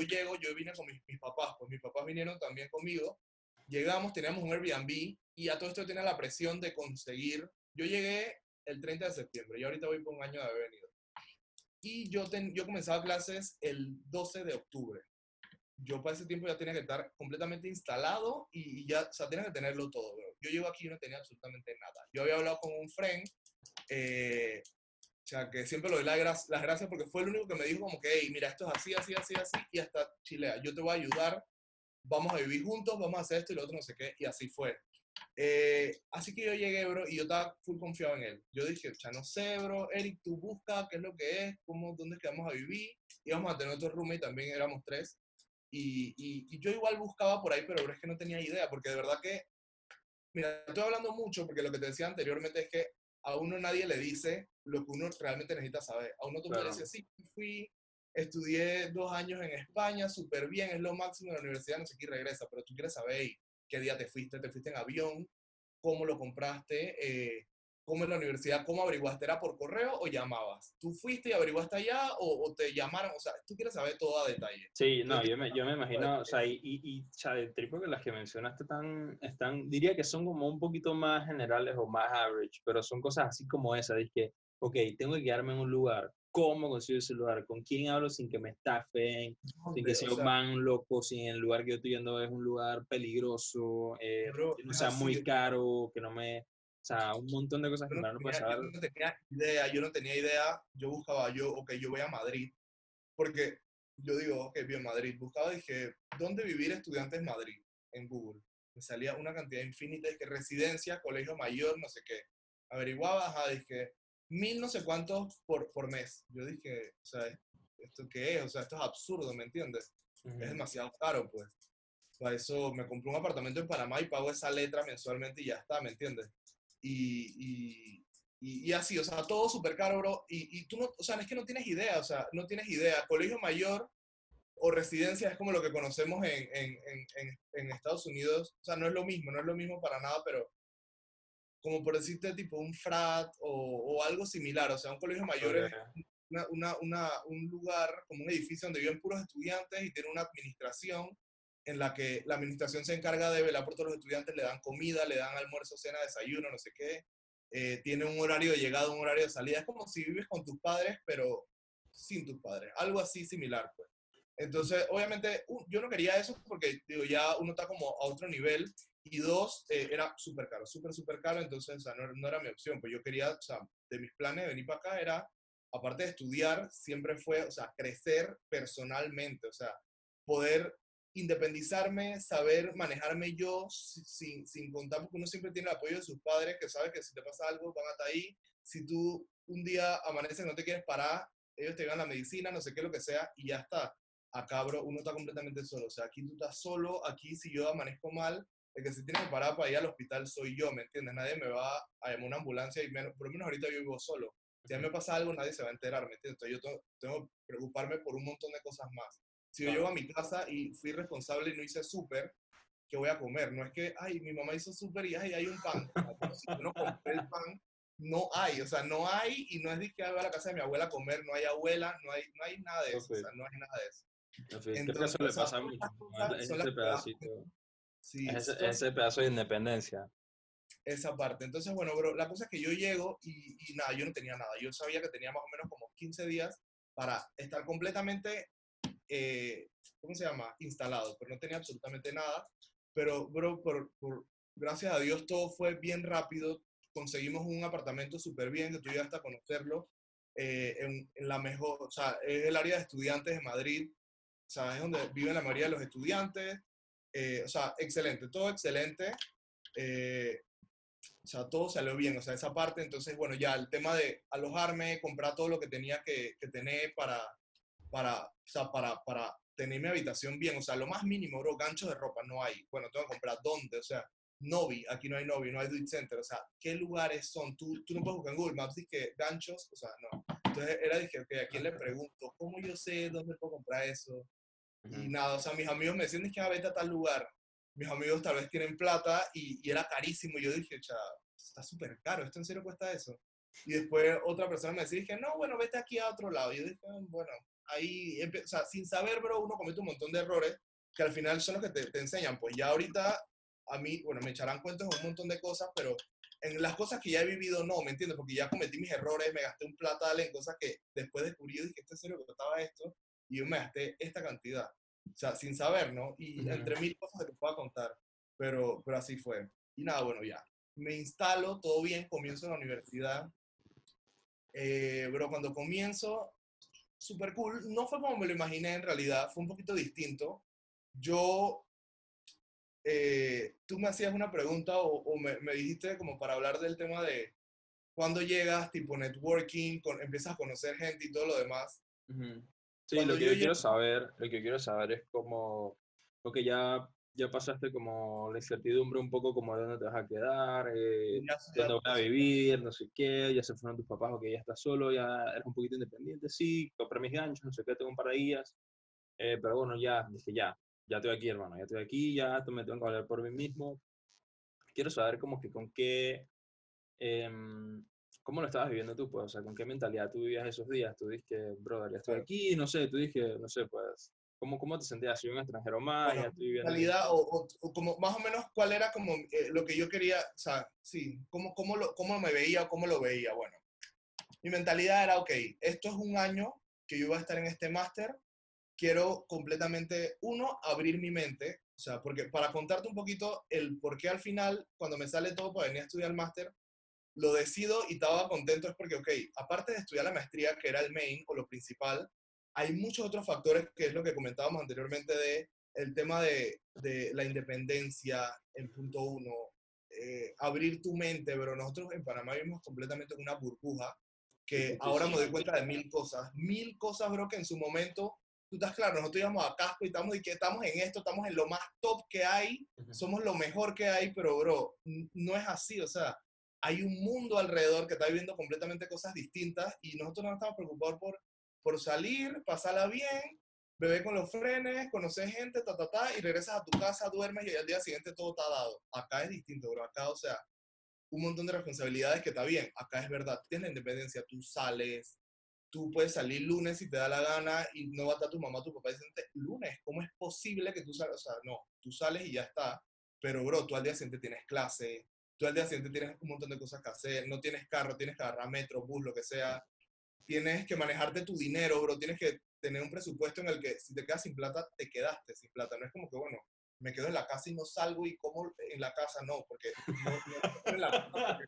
vine con mis papás, pues mis papás vinieron también conmigo. Llegamos, teníamos un Airbnb y a todo esto tenía la presión de conseguir... Yo llegué... el 30 de septiembre, y ahorita voy por un año de haber venido. Y yo comenzaba clases el 12 de octubre. Yo para ese tiempo ya tenía que estar completamente instalado y ya, o sea, tenía que tenerlo todo, bro. Yo llego aquí y no tenía absolutamente nada. Yo había hablado con un friend, o sea, que siempre le doy las gracias porque fue el único que me dijo como que, hey, mira, esto es así, y hasta chilea, yo te voy a ayudar, vamos a vivir juntos, vamos a hacer esto y lo otro, no sé qué, y así fue. Así que yo llegué, bro, y yo estaba full confiado en él. Yo dije, ya no sé, bro, Eric, tú busca qué es lo que es, dónde es que vamos a vivir. Íbamos a tener otro roommate, también éramos 3. Y yo igual buscaba por ahí, pero bro, es que no tenía idea, porque de verdad que, mira, estoy hablando mucho, porque lo que te decía anteriormente es que a uno nadie le dice lo que uno realmente necesita saber. A uno tú puedes decir, sí, fui estudié 2 años en España, súper bien, es lo máximo de la universidad, no sé qué, regresa, pero tú quieres saber qué día te fuiste en avión, cómo lo compraste, cómo en la universidad, cómo averiguaste, ¿era por correo o llamabas? ¿Tú fuiste y averiguaste allá o te llamaron? O sea, tú quieres saber todo a detalle. Sí, no, yo me imagino, o sea, de tripo que las que mencionaste están, diría que son como un poquito más generales o más average, pero son cosas así como esa, de que, ok, tengo que quedarme en un lugar, ¿cómo consigo ese lugar? ¿Con quién hablo sin que me estafen? Hombre, sin que sea un man loco, sin el lugar que yo estoy yendo es un lugar peligroso, bro, que no sea muy caro, que no me... O sea, un montón de cosas que no puedes saber. Yo no tenía idea. Yo buscaba, yo voy a Madrid. Porque yo digo, ok, voy a Madrid. Buscaba, dije, ¿dónde vivir estudiantes en Madrid? En Google. Me salía una cantidad infinita, dije, residencia, colegio mayor, no sé qué. Averiguaba, ajá, dije, 1000 no sé cuántos por mes. Yo dije, o sea, ¿esto qué es? O sea, esto es absurdo, ¿me entiendes? Uh-huh. Es demasiado caro, pues. Para eso me compré un apartamento en Panamá y pago esa letra mensualmente y ya está, ¿me entiendes? Y así, o sea, todo súper caro, bro. Y tú no, o sea, es que no tienes idea, o sea, no tienes idea. Colegio mayor o residencia es como lo que conocemos en Estados Unidos. O sea, no es lo mismo para nada, pero como por decirte, tipo un frat o algo similar. O sea, un colegio mayor es un lugar, como un edificio donde viven puros estudiantes y tiene una administración en la que la administración se encarga de velar por todos los estudiantes, le dan comida, le dan almuerzo, cena, desayuno, no sé qué, tiene un horario de llegada, un horario de salida, es como si vives con tus padres, pero sin tus padres, algo así similar, pues. Entonces, obviamente, yo no quería eso porque, digo, ya uno está como a otro nivel, y dos, era súper caro, súper caro, entonces, o sea, no era mi opción, pues yo quería, o sea, de mis planes de venir para acá era, aparte de estudiar, siempre fue, o sea, crecer personalmente, o sea, poder independizarme, saber manejarme yo sin contar, porque uno siempre tiene el apoyo de sus padres que sabe que si te pasa algo van hasta ahí, si tú un día amaneces y no te quieres parar, ellos te llevan la medicina, no sé qué, lo que sea, y ya está. Acá, bro, uno está completamente solo, o sea, aquí tú estás solo, aquí si yo amanezco mal, el que se tiene que parar para ir al hospital soy yo, ¿me entiendes? Nadie me va a llamar una ambulancia, y menos, por lo menos ahorita yo vivo solo, si a mí me pasa algo nadie se va a enterar, ¿me entiendes? Entonces yo tengo que preocuparme por un montón de cosas más. Si yo llego a mi casa y fui responsable y no hice súper, ¿qué voy a comer? No es que, ay, mi mamá hizo súper y ay, hay un pan. Si yo no compré el pan, no hay. O sea, no hay y no es de que voy a la casa de mi abuela a comer, no hay abuela, no hay nada de eso. Okay. O sea, no hay nada de eso. Okay. Entonces, creo que eso le pasa a mí. Es ese pedacito. Sí, ese pedazo de independencia. Esa parte. Entonces, bueno, bro, la cosa es que yo llego y nada, yo no tenía nada. Yo sabía que tenía más o menos como 15 días para estar completamente... ¿cómo se llama? Instalado, pero no tenía absolutamente nada, pero bro, gracias a Dios todo fue bien rápido, conseguimos un apartamento súper bien, que tú llegaste a conocerlo, en la mejor, o sea, es el área de estudiantes de Madrid, o sea, es donde viven la mayoría de los estudiantes, o sea, excelente, todo excelente, o sea, todo salió bien, o sea, esa parte, entonces, bueno, ya el tema de alojarme, comprar todo lo que tenía que tener para tener mi habitación bien, o sea, lo más mínimo, bro, ganchos de ropa, no hay. Bueno, tengo que comprar dónde, o sea, Novi, aquí no hay Novi, no hay Duit Center, o sea, ¿qué lugares son? Tú no puedes buscar en Google Maps, dije, ganchos, o sea, no. Entonces era, dije, ok, ¿a quién le pregunto? ¿Cómo yo sé dónde puedo comprar eso? Y nada, o sea, mis amigos me decían, dije, vete a tal lugar. Mis amigos tal vez tienen plata y era carísimo. Y yo dije, cha, está súper caro, ¿esto en serio cuesta eso? Y después otra persona me decía, dije, no, bueno, vete aquí a otro lado. Y yo dije, bueno... Ahí, o sea, sin saber, bro, uno comete un montón de errores que al final son los que te enseñan. Pues ya ahorita a mí, bueno, me echarán cuentos de un montón de cosas, pero en las cosas que ya he vivido no, ¿me entiendes? Porque ya cometí mis errores, me gasté un platal en cosas que después descubrí y dije, ¿este es serio que costaba esto? Y yo me gasté esta cantidad. O sea, sin saber, ¿no? Y entre mil cosas que te puedo contar. Pero así fue. Y nada, bueno, ya. Me instalo, todo bien, comienzo en la universidad. Bro, cuando comienzo... Súper cool. No fue como me lo imaginé en realidad. Fue un poquito distinto. Yo, tú me hacías una pregunta o me dijiste como para hablar del tema de cuando llegas, tipo networking, empiezas a conocer gente y todo lo demás. Uh-huh. Sí, lo que yo quiero saber es como, porque ya ya pasaste como la incertidumbre un poco como de dónde te vas a quedar, dónde vas a vivir, no sé qué, ya se fueron tus papás, ok, ya estás solo, ya eres un poquito independiente, sí, compré mis ganchos, no sé qué, tengo un par de guías, pero bueno, ya, dije ya estoy aquí, hermano, ya estoy aquí, ya me tengo que hablar por mí mismo. Quiero saber como que con qué, cómo lo estabas viviendo tú, pues, o sea, con qué mentalidad tú vivías esos días, tú dijiste, brother, ya estoy aquí, no sé, tú dijiste, no sé, pues... ¿Cómo te sentías? ¿Soy un extranjero más? Bueno, en realidad, o como, más o menos, ¿cuál era como lo que yo quería? O sea, sí, ¿cómo me veía o cómo lo veía? Bueno, mi mentalidad era, ok, esto es un año que yo iba a estar en este máster, quiero completamente, uno, abrir mi mente, o sea, porque para contarte un poquito el por qué al final, cuando me sale todo para venir a estudiar el máster, lo decido y estaba contento es porque, ok, aparte de estudiar la maestría, que era el main o lo principal, hay muchos otros factores, que es lo que comentábamos anteriormente, de el tema de la independencia, el punto uno, abrir tu mente, pero nosotros en Panamá vivimos completamente en una burbuja, que ahora me doy cuenta de mil cosas, bro, que en su momento, tú estás claro, nosotros íbamos a casco y estamos en esto, estamos en lo más top que hay, somos lo mejor que hay, pero bro, no es así, o sea, hay un mundo alrededor que está viviendo completamente cosas distintas y nosotros no estamos preocupados por salir, pasarla bien, beber con los frenes, conocer gente, y regresas a tu casa, duermes y al día siguiente todo está dado. Acá es distinto, bro. Acá, o sea, un montón de responsabilidades que está bien. Acá es verdad, tienes la independencia, tú sales, tú puedes salir lunes si te da la gana y no va a estar tu mamá, tu papá diciendo, lunes, ¿cómo es posible que tú salgas? O sea, no, tú sales y ya está. Pero, bro, tú al día siguiente tienes clase, tú al día siguiente tienes un montón de cosas que hacer, no tienes carro, tienes que agarrar metro, bus, lo que sea. Tienes que manejarte tu dinero, bro. Tienes que tener un presupuesto en el que si te quedas sin plata, te quedaste sin plata. No es como que, bueno, me quedo en la casa y no salgo y como en la casa. No, porque no en la casa.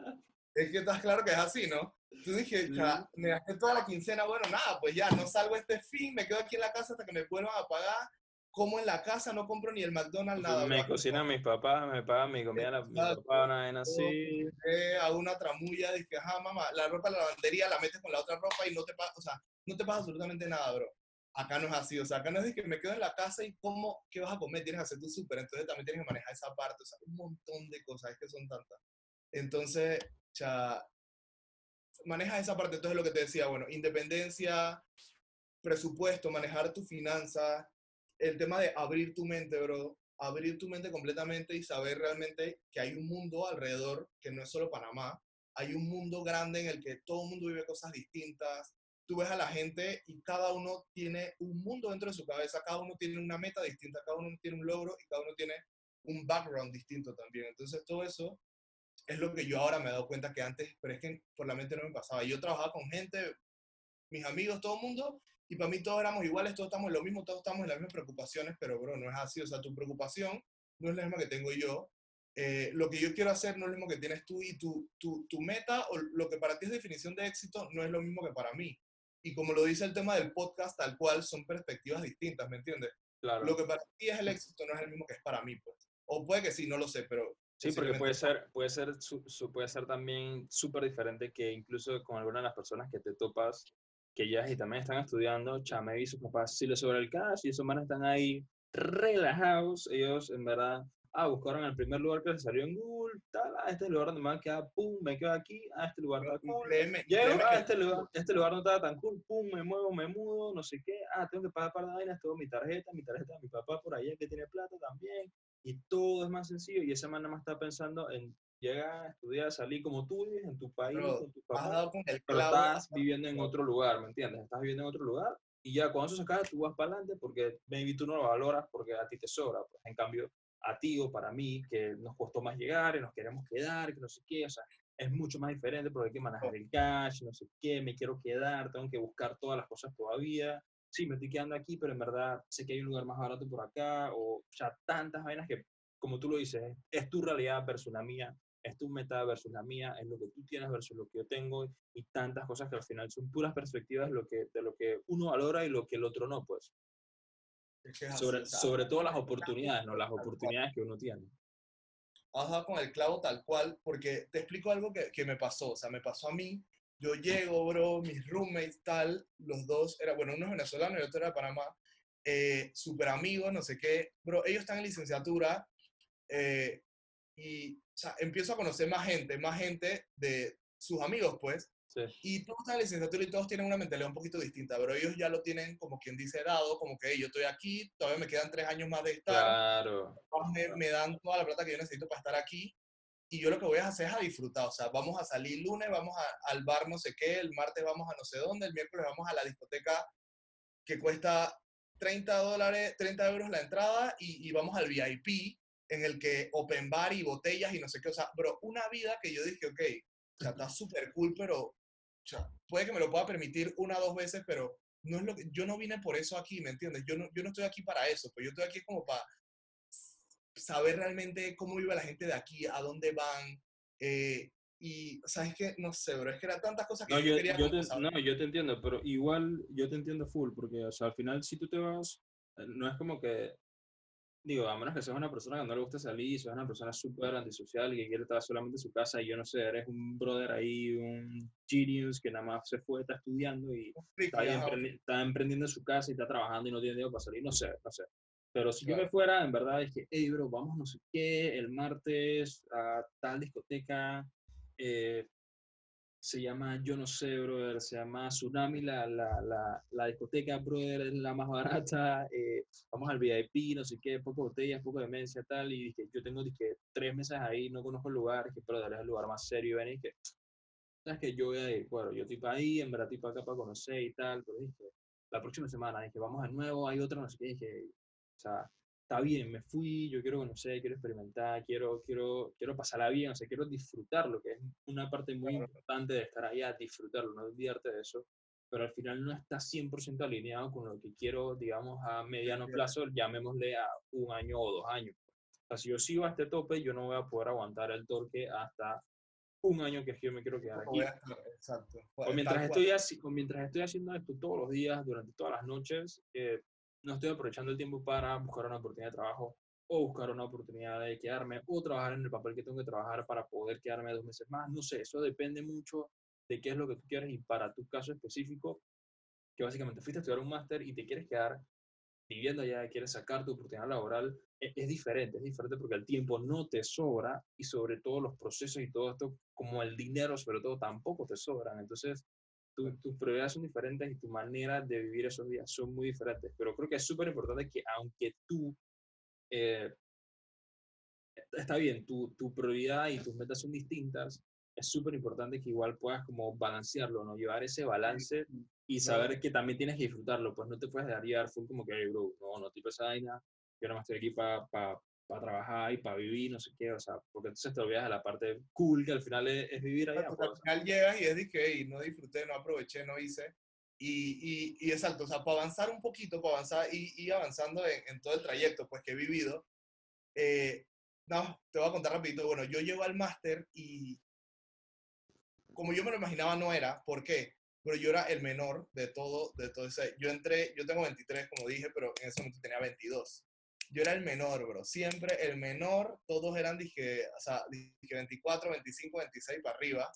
Es que estás claro que es así, ¿no? Entonces dije, me gasté toda la quincena. Bueno, nada, pues ya, no salgo este fin. Me quedo aquí en la casa hasta que me vuelvan a pagar. Como en la casa, no compro ni el McDonald's, nada. Me cocinan mis papás, me pagan mi comida, mi papá, una vena así. Hago una tramulla, dije, ajá, mamá, la ropa de la lavandería la metes con la otra ropa y no te pasa, o sea, no te pasa absolutamente nada, bro. Acá no es así, o sea, acá no es que me quedo en la casa y como, ¿qué vas a comer? Tienes que hacer tu súper, entonces también tienes que manejar esa parte, o sea, un montón de cosas, es que son tantas. Entonces, ya, manejas esa parte, entonces lo que te decía, bueno, independencia, presupuesto, manejar tu finanzas, el tema de abrir tu mente, bro, abrir tu mente completamente y saber realmente que hay un mundo alrededor, que no es solo Panamá, hay un mundo grande en el que todo el mundo vive cosas distintas, tú ves a la gente y cada uno tiene un mundo dentro de su cabeza, cada uno tiene una meta distinta, cada uno tiene un logro y cada uno tiene un background distinto también, entonces todo eso es lo que yo ahora me he dado cuenta que antes, pero es que por la mente no me pasaba, yo trabajaba con gente, mis amigos, todo el mundo, y para mí todos éramos iguales, todos estamos en lo mismo, todos estamos en las mismas preocupaciones, pero bro, no es así. O sea, tu preocupación no es la misma que tengo yo. Lo que yo quiero hacer no es lo mismo que tienes tú y tu meta o lo que para ti es definición de éxito no es lo mismo que para mí. Y como lo dice el tema del podcast, tal cual, son perspectivas distintas, ¿me entiendes? Claro. Lo que para ti es el éxito no es el mismo que es para mí, pues. O puede que sí, no lo sé, pero... Sí, porque puede ser también súper diferente que incluso con alguna de las personas que te topas que ya y también están estudiando, chame y sus papás sí les sobra el cash, y esos manos están ahí relajados, ellos en verdad, buscaron el primer lugar que les salió en Google, tal, este es el lugar donde me va a quedar, pum, me quedo aquí, este lugar está cool, llego, este lugar no estaba tan cool, pum, me muevo, me mudo, no sé qué, tengo que pagar para la vaina, tengo mi tarjeta, mi papá por allá que tiene plata también, y todo es más sencillo, y esa man nada más está pensando en llega a estudiar, salir como tú vives, en tu país, bro, con tu papá, pero estás viviendo en otro lugar, ¿me entiendes? Estás viviendo en otro lugar y ya cuando eso se acaba, tú vas para adelante porque maybe tú no lo valoras porque a ti te sobra. Pues, en cambio, a ti o para mí, que nos costó más llegar y nos queremos quedar, que no sé qué, o sea, es mucho más diferente porque hay que manejar el cash, no sé qué, me quiero quedar, tengo que buscar todas las cosas todavía. Sí, me estoy quedando aquí, pero en verdad sé que hay un lugar más barato por acá o ya tantas vainas que, como tú lo dices, es tu realidad versus la mía. Es tu meta versus la mía, es lo que tú tienes versus lo que yo tengo y tantas cosas que al final son puras perspectivas de lo que uno valora y lo que el otro no, pues. Sobre todo las oportunidades, ¿no? Las oportunidades que uno tiene. Has dado con el clavo tal cual, porque te explico algo que me pasó, o sea, me pasó a mí. Yo llego, bro, mis roommates, tal, los dos, uno es venezolano y el otro era de Panamá, súper amigos, no sé qué. Bro, ellos están en licenciatura y, o sea, empiezo a conocer más gente de sus amigos, pues. Sí. Y todos están en licenciatura y todos tienen una mentalidad un poquito distinta, pero ellos ya lo tienen como quien dice dado, como que hey, yo estoy aquí, todavía me quedan 3 años más de estar. Claro. Me dan toda la plata que yo necesito para estar aquí. Y yo lo que voy a hacer es a disfrutar, o sea, vamos a salir lunes, vamos al bar no sé qué, el martes vamos a no sé dónde, el miércoles vamos a la discoteca que cuesta $30, 30 euros la entrada y vamos al VIP en el que open bar y botellas y no sé qué, o sea, bro, una vida que yo dije, ok, o sea, está súper cool, pero o sea, puede que me lo pueda permitir 1 o 2 veces, pero no es lo que, yo no vine por eso aquí, ¿me entiendes? Yo no estoy aquí para eso, pues yo estoy aquí como para saber realmente cómo vive la gente de aquí, a dónde van, y, o sea, es que, no sé, bro, es que eran tantas cosas que no, yo quería... No, yo te entiendo, pero igual yo te entiendo full, porque, o sea, al final, si tú te vas, no es como que, digo, a menos que seas una persona que no le gusta salir, seas una persona súper antisocial, que quiere estar solamente en su casa, y yo no sé, eres un brother ahí, un genius, que nada más se fue, está estudiando, y está emprendiendo en su casa, y está trabajando, y no tiene dinero para salir, no sé. Pero si yo me fuera, en verdad, es que, hey, bro, vamos no sé qué, el martes a tal discoteca, se llama, yo no sé, brother, se llama Tsunami, la discoteca, brother, es la más barata, vamos al VIP, no sé qué, poco botellas, poco demencia, tal, y dije, yo tengo dije, 3 meses ahí, no conozco el lugar, dije, pero daré el lugar más serio, y dije, sabes que yo voy a ir, bueno, yo estoy para ahí, en verdad, estoy para acá para conocer y tal, pero dije, la próxima semana, dije, vamos de nuevo, hay otra, no sé qué, dije, o sea, está bien, me fui, yo quiero conocer, quiero experimentar, quiero pasarla bien, o sea, quiero disfrutarlo, que es una parte muy importante de estar allá, disfrutarlo, no olvidarte de eso, pero al final no está 100% alineado con lo que quiero, digamos, a mediano plazo, llamémosle a 1 año o 2 años. O sea, si yo sigo a este tope, yo no voy a poder aguantar el torque hasta 1 año que es que yo me quiero quedar aquí. Exacto. O mientras estoy haciendo esto todos los días, durante todas las noches, no estoy aprovechando el tiempo para buscar una oportunidad de trabajo o buscar una oportunidad de quedarme o trabajar en el papel que tengo que trabajar para poder quedarme 2 meses más. No sé, eso depende mucho de qué es lo que tú quieres y para tu caso específico, que básicamente fuiste a estudiar un máster y te quieres quedar viviendo allá, quieres sacar tu oportunidad laboral, es diferente porque el tiempo no te sobra y sobre todo los procesos y todo esto, como el dinero sobre todo, tampoco te sobran. Entonces, tus prioridades son diferentes y tu manera de vivir esos días son muy diferentes. Pero creo que es súper importante que aunque tú, está bien, tu prioridad y tus metas son distintas, es súper importante que igual puedas como balancearlo, ¿no? Llevar ese balance y saber que también tienes que disfrutarlo. Pues no te puedes dejar llevar full como que, hey, bro, no estoy pesada y nada, yo nada más estoy aquí para trabajar y para vivir, no sé qué, o sea, porque entonces te olvidas de la parte cool que al final es vivir allá. Pues, al final llegas y es de que, hey, no disfruté, no aproveché, no hice, y exacto, o sea, para avanzar un poquito, para avanzar y avanzando en todo el trayecto, pues, que he vivido, te voy a contar rapidito. Bueno, yo llego al máster y como yo me lo imaginaba no era, ¿por qué? Pero yo era el menor de todo ese, yo tengo 23, como dije, pero en ese momento tenía 22. Yo era el menor, bro. Siempre el menor. Todos eran, dije 24, 25, 26 para arriba.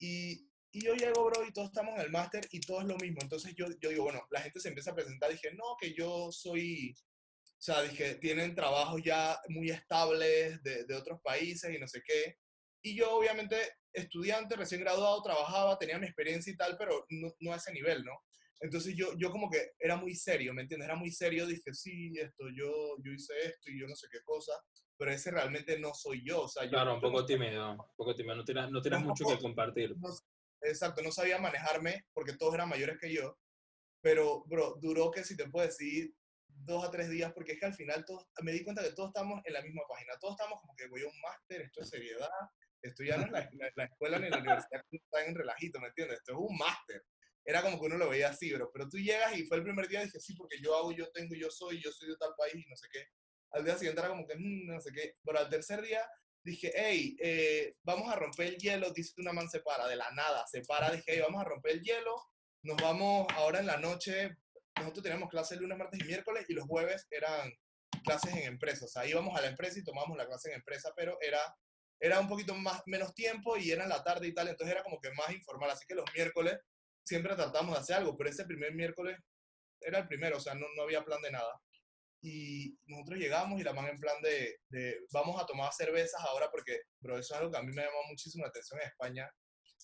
Y yo llego, bro, y todos estamos en el máster y todo es lo mismo. Entonces yo digo, bueno, la gente se empieza a presentar. Dije, no, que yo soy... O sea, dije, tienen trabajos ya muy estables de otros países y no sé qué. Y yo, obviamente, estudiante, recién graduado, trabajaba, tenía mi experiencia y tal, pero no a ese nivel, ¿no? Entonces yo como que era muy serio, ¿me entiendes? Era muy serio, dije, sí, esto, yo hice esto y yo no sé qué cosa, pero ese realmente no soy yo. O sea, claro, un poco tímido, no tienes mucho que compartir. No, exacto, no sabía manejarme porque todos eran mayores que yo, pero, bro, duró que si te puedo decir 2 a 3 días, porque es que al final me di cuenta que todos estamos en la misma página, todos estamos como que voy a un máster, esto es seriedad, esto ya no es la escuela ni la universidad que está en relajito, ¿me entiendes? Esto es un máster. Era como que uno lo veía así, bro. Pero tú llegas y fue el primer día y dije, sí, porque yo hago, yo tengo, yo soy de tal país y no sé qué. Al día siguiente era como que, no sé qué. Pero al tercer día dije, hey, vamos a romper el hielo. Dice una man se para, de la nada. Se para, dije, hey, vamos a romper el hielo. Nos vamos ahora en la noche. Nosotros teníamos clases lunes, martes y miércoles y los jueves eran clases en empresas. O sea, íbamos a la empresa y tomábamos la clase en empresa, pero era un poquito menos tiempo y era en la tarde y tal. Entonces era como que más informal. Así que los miércoles siempre tratamos de hacer algo, pero ese primer miércoles era el primero, o sea, no había plan de nada. Y nosotros llegamos y la man en plan de vamos a tomar cervezas ahora porque, bro, eso es algo que a mí me llamó muchísimo la atención en España,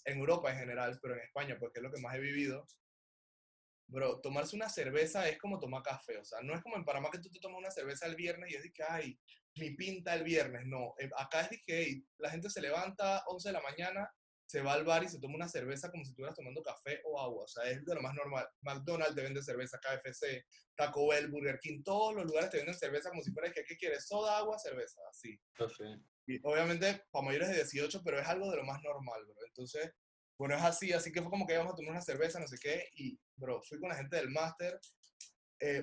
en Europa en general, pero en España, porque es lo que más he vivido. Bro, tomarse una cerveza es como tomar café, o sea, no es como en Panamá que tú te tomas una cerveza el viernes y es de que, ay, mi pinta el viernes, no. Acá es de que, hey, la gente se levanta 11 de la mañana, se va al bar y se toma una cerveza como si estuvieras tomando café o agua, o sea, es de lo más normal. McDonald's te vende cerveza, KFC, Taco Bell, Burger King, todos los lugares te venden cerveza como si fueras que, ¿qué quieres? Soda, agua, cerveza, así. Okay. Y obviamente, para mayores de 18, pero es algo de lo más normal, bro. Entonces, bueno, es así, así que fue como que íbamos a tomar una cerveza, no sé qué, y, bro, fui con la gente del máster,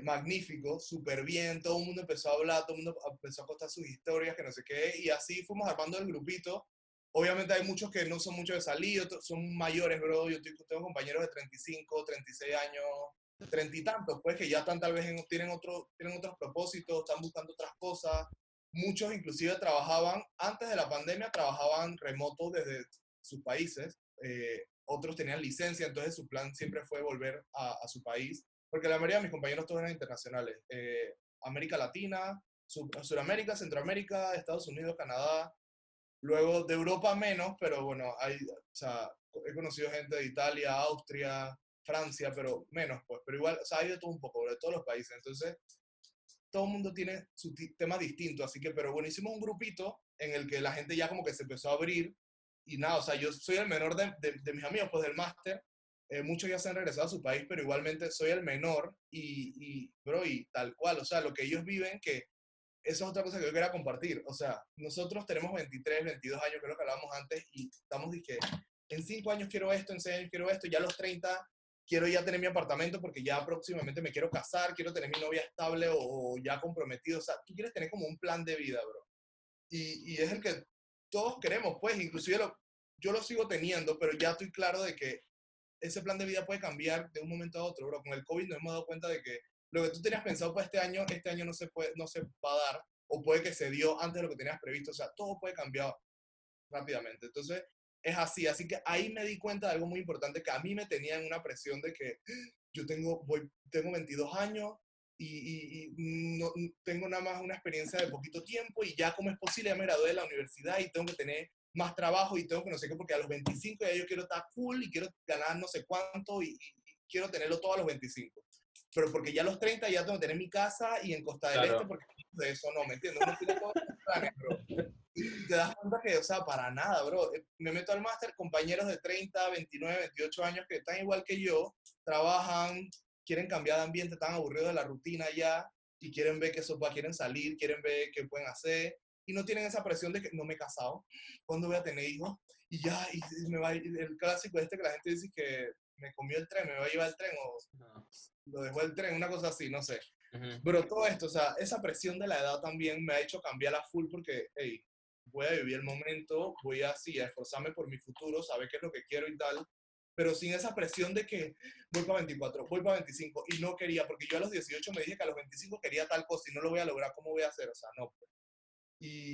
magnífico, súper bien, todo el mundo empezó a hablar, todo el mundo empezó a contar sus historias, que no sé qué, y así fuimos armando el grupito. Obviamente hay muchos que no son muchos de salir, otros son mayores, bro, yo tengo compañeros de 35, 36 años, 30 y tantos, pues, que ya están tal vez, tienen otros propósitos, están buscando otras cosas. Muchos inclusive trabajaban, antes de la pandemia, trabajaban remotos desde sus países. Otros tenían licencia, entonces su plan siempre fue volver a su país, porque la mayoría de mis compañeros todos eran internacionales, América Latina, Sudamérica, Centroamérica, Estados Unidos, Canadá, luego de Europa menos, pero bueno, o sea, he conocido gente de Italia, Austria, Francia, pero menos, pues, pero igual, o sea, hay de todo un poco, de todos los países, entonces todo el mundo tiene su tema distinto, así que, pero bueno, hicimos un grupito en el que la gente ya como que se empezó a abrir. Y nada, o sea, yo soy el menor de mis amigos, pues del máster. Muchos ya se han regresado a su país, pero igualmente soy el menor. Bro, y tal cual, o sea, lo que ellos viven, que eso es otra cosa que yo quería compartir. O sea, nosotros tenemos 23, 22 años, creo que hablábamos antes, y estamos dije, en 5 años quiero esto, en 6 años quiero esto, ya a los 30 quiero ya tener mi apartamento porque ya próximamente me quiero casar, quiero tener mi novia estable o ya comprometido. O sea, tú quieres tener como un plan de vida, bro. Y es el que todos queremos, pues, inclusive yo lo sigo teniendo, pero ya estoy claro de que ese plan de vida puede cambiar de un momento a otro, bro. Con el COVID nos hemos dado cuenta de que lo que tú tenías pensado para este año no se va a dar, o puede que se dio antes de lo que tenías previsto, o sea, todo puede cambiar rápidamente. Entonces, es así que ahí me di cuenta de algo muy importante, que a mí me tenían una presión de que yo tengo 22 años, y no tengo nada más una experiencia de poquito tiempo y ya como es posible, ya me gradué de la universidad y tengo que tener más trabajo y tengo que no sé qué, porque a los 25 ya yo quiero estar cool y quiero ganar no sé cuánto y quiero tenerlo todo a los 25. Pero porque ya a los 30 ya tengo que tener mi casa y en Costa del Este, porque de eso no, ¿me entiendes? No tiene todos los planes, bro. Y te das cuenta que, o sea, para nada, bro. Me meto al máster, compañeros de 30, 29, 28 años que están igual que yo, trabajan, quieren cambiar de ambiente, están aburridos de la rutina ya, y quieren ver qué sopa, quieren salir, quieren ver qué pueden hacer, y no tienen esa presión de que no me he casado, ¿cuándo voy a tener hijos? Y ya, y me va a ir, el clásico este que la gente dice que me comió el tren, me va a llevar el tren, o lo dejó el tren, una cosa así, no sé. Pero todo esto, o sea, esa presión de la edad también me ha hecho cambiar a full, porque, hey, voy a vivir el momento, voy así a esforzarme por mi futuro, saber qué es lo que quiero y tal, pero sin esa presión de que voy para 24, voy para 25, y no quería, porque yo a los 18 me dije que a los 25 quería tal cosa, y no lo voy a lograr, ¿cómo voy a hacer? O sea, no.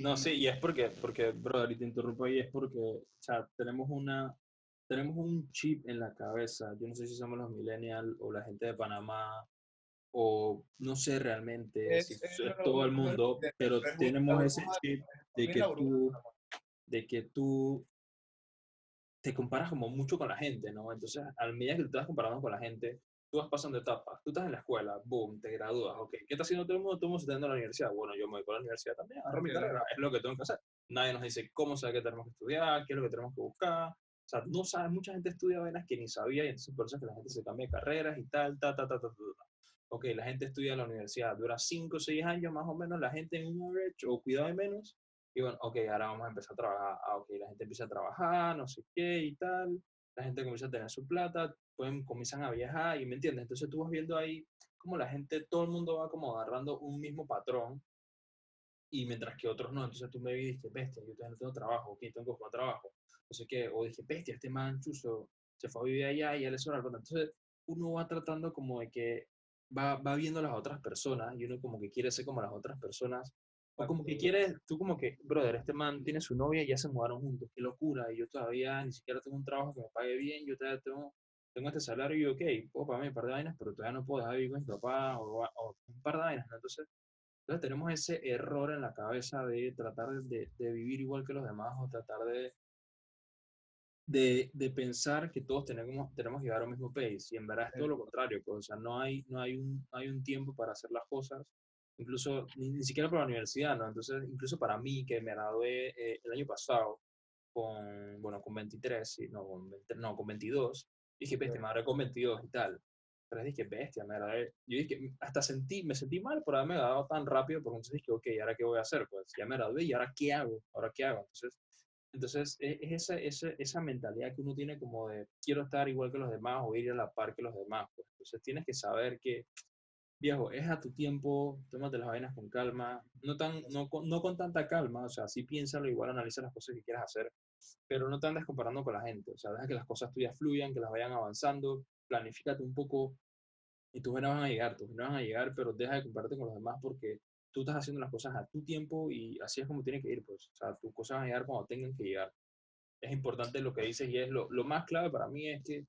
No, sí, y es porque, brother, y te interrumpo ahí, es porque, o sea, tenemos un chip en la cabeza, yo no sé si somos los millennials, o la gente de Panamá, o no sé realmente, es todo el mundo, pero tenemos ese chip de que tú te comparas como mucho con la gente, ¿no? Entonces, a medida que tú te vas comparando con la gente, tú vas pasando etapas. Tú estás en la escuela, boom, te gradúas, ok. ¿Qué está haciendo todo el mundo? Todo el mundo se está yendo a la universidad. Bueno, yo me voy para la universidad también, agarro mi carrera, es lo que tengo que hacer. Nadie nos dice cómo sabe que tenemos que estudiar, qué es lo que tenemos que buscar. O sea, no sabes, mucha gente estudia vainas que ni sabía, y entonces por eso es que la gente se cambia de carreras y tal, ta. Ok, la gente estudia en la universidad, dura 5 o 6 años más o menos, la gente en un average, o cuidado de menos. Y bueno, ok, ahora vamos a empezar a trabajar. Ah, ok, la gente empieza a trabajar, no sé qué y tal. La gente comienza a tener su plata, comienzan a viajar, y ¿me entiendes? Entonces tú vas viendo ahí como la gente, todo el mundo va como agarrando un mismo patrón, y mientras que otros no. Entonces tú me vi y dije, bestia, yo todavía no tengo trabajo, ok, tengo que buscar trabajo. No sé qué, o dije, bestia, este man chuzo se fue a vivir allá y ya le sobra la plata. Entonces uno va tratando como de que va viendo a las otras personas, y uno como que quiere ser como las otras personas. O como que quieres, tú como que, brother, este man tiene su novia y ya se mudaron juntos, qué locura, y yo todavía ni siquiera tengo un trabajo que me pague bien, yo todavía tengo tengo este salario y ok, puedo pagarme un par de vainas, pero todavía no puedo dejar vivir con mi papá o un par de vainas, ¿no? Entonces tenemos ese error en la cabeza de tratar de vivir igual que los demás o tratar de pensar que todos tenemos que llegar al mismo pace, y en verdad es todo lo contrario, pues, o sea, no hay un tiempo para hacer las cosas, incluso ni siquiera para la universidad, ¿no? Entonces, incluso para mí, que me gradué el año pasado con 22, dije, bestia, me gradué con 22 y tal. Pero dije, bestia, me gradué. Yo dije, me sentí mal por haberme graduado tan rápido, porque entonces dije, ok, ¿ahora qué voy a hacer? Pues ya me gradué, ¿y ahora qué hago? Entonces es esa mentalidad que uno tiene como de, quiero estar igual que los demás o ir a la par que los demás, pues. Entonces tienes que saber que, viejo, es a tu tiempo, tómate las vainas con calma, no con tanta calma, o sea, sí piénsalo, igual analiza las cosas que quieras hacer, pero no te andes comparando con la gente, o sea, deja que las cosas tuyas fluyan, que las vayan avanzando, planifícate un poco y tus ganas van a llegar, pero deja de compararte con los demás porque tú estás haciendo las cosas a tu tiempo y así es como tiene que ir, pues, o sea, tus cosas van a llegar cuando tengan que llegar. Es importante lo que dices y es lo más clave para mí es que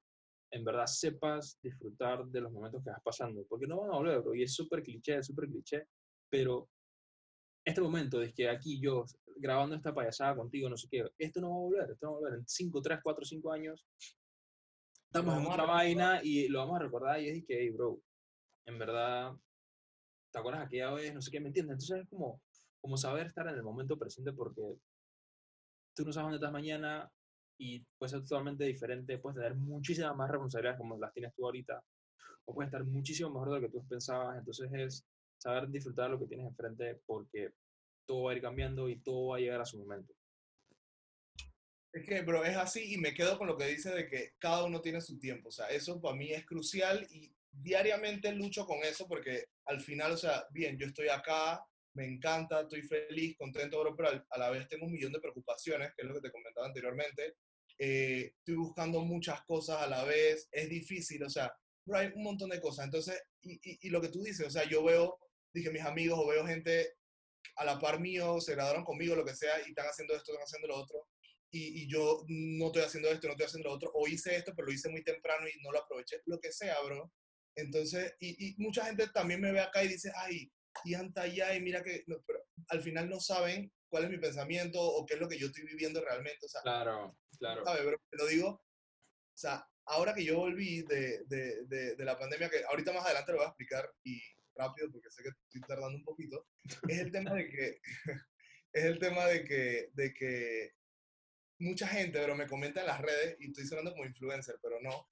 en verdad sepas disfrutar de los momentos que vas pasando, porque no van a volver, bro, y es súper cliché, pero este momento de que aquí yo grabando esta payasada contigo, no sé qué, esto no va a volver, en 3, 4, 5 años estamos en otra vaina y lo vamos a recordar y es que, hey, bro, en verdad, ¿te acuerdas aquella vez? No sé qué, ¿me entiendes? Entonces es como saber estar en el momento presente porque tú no sabes dónde estás mañana, y puede ser totalmente diferente, puedes tener muchísimas más responsabilidades como las tienes tú ahorita, o puedes estar muchísimo mejor de lo que tú pensabas, entonces es saber disfrutar lo que tienes enfrente porque todo va a ir cambiando y todo va a llegar a su momento. Es que, bro, es así y me quedo con lo que dice de que cada uno tiene su tiempo, o sea, eso para mí es crucial y diariamente lucho con eso porque al final, o sea, bien, yo estoy acá, me encanta, estoy feliz, contento, bro, pero a la vez tengo un millón de preocupaciones, que es lo que te comentaba anteriormente. Estoy buscando muchas cosas a la vez, es difícil, o sea, bro, hay un montón de cosas. Entonces, y lo que tú dices, o sea, yo veo, dije, mis amigos, o veo gente a la par mío, se graduaron conmigo, lo que sea, y están haciendo esto, están haciendo lo otro, y yo no estoy haciendo esto, no estoy haciendo lo otro, o hice esto, pero lo hice muy temprano y no lo aproveché, lo que sea, bro. Entonces, y mucha gente también me ve acá y dice, ay, y anda allá y mira que... No, pero al final no saben cuál es mi pensamiento o qué es lo que yo estoy viviendo realmente. O sea, claro. ¿Sabes? Pero te lo digo, o sea, ahora que yo volví de la pandemia, que ahorita más adelante lo voy a explicar y rápido porque sé que estoy tardando un poquito, es el tema de que... es el tema de que mucha gente, pero me comenta en las redes, y estoy sonando como influencer, pero no,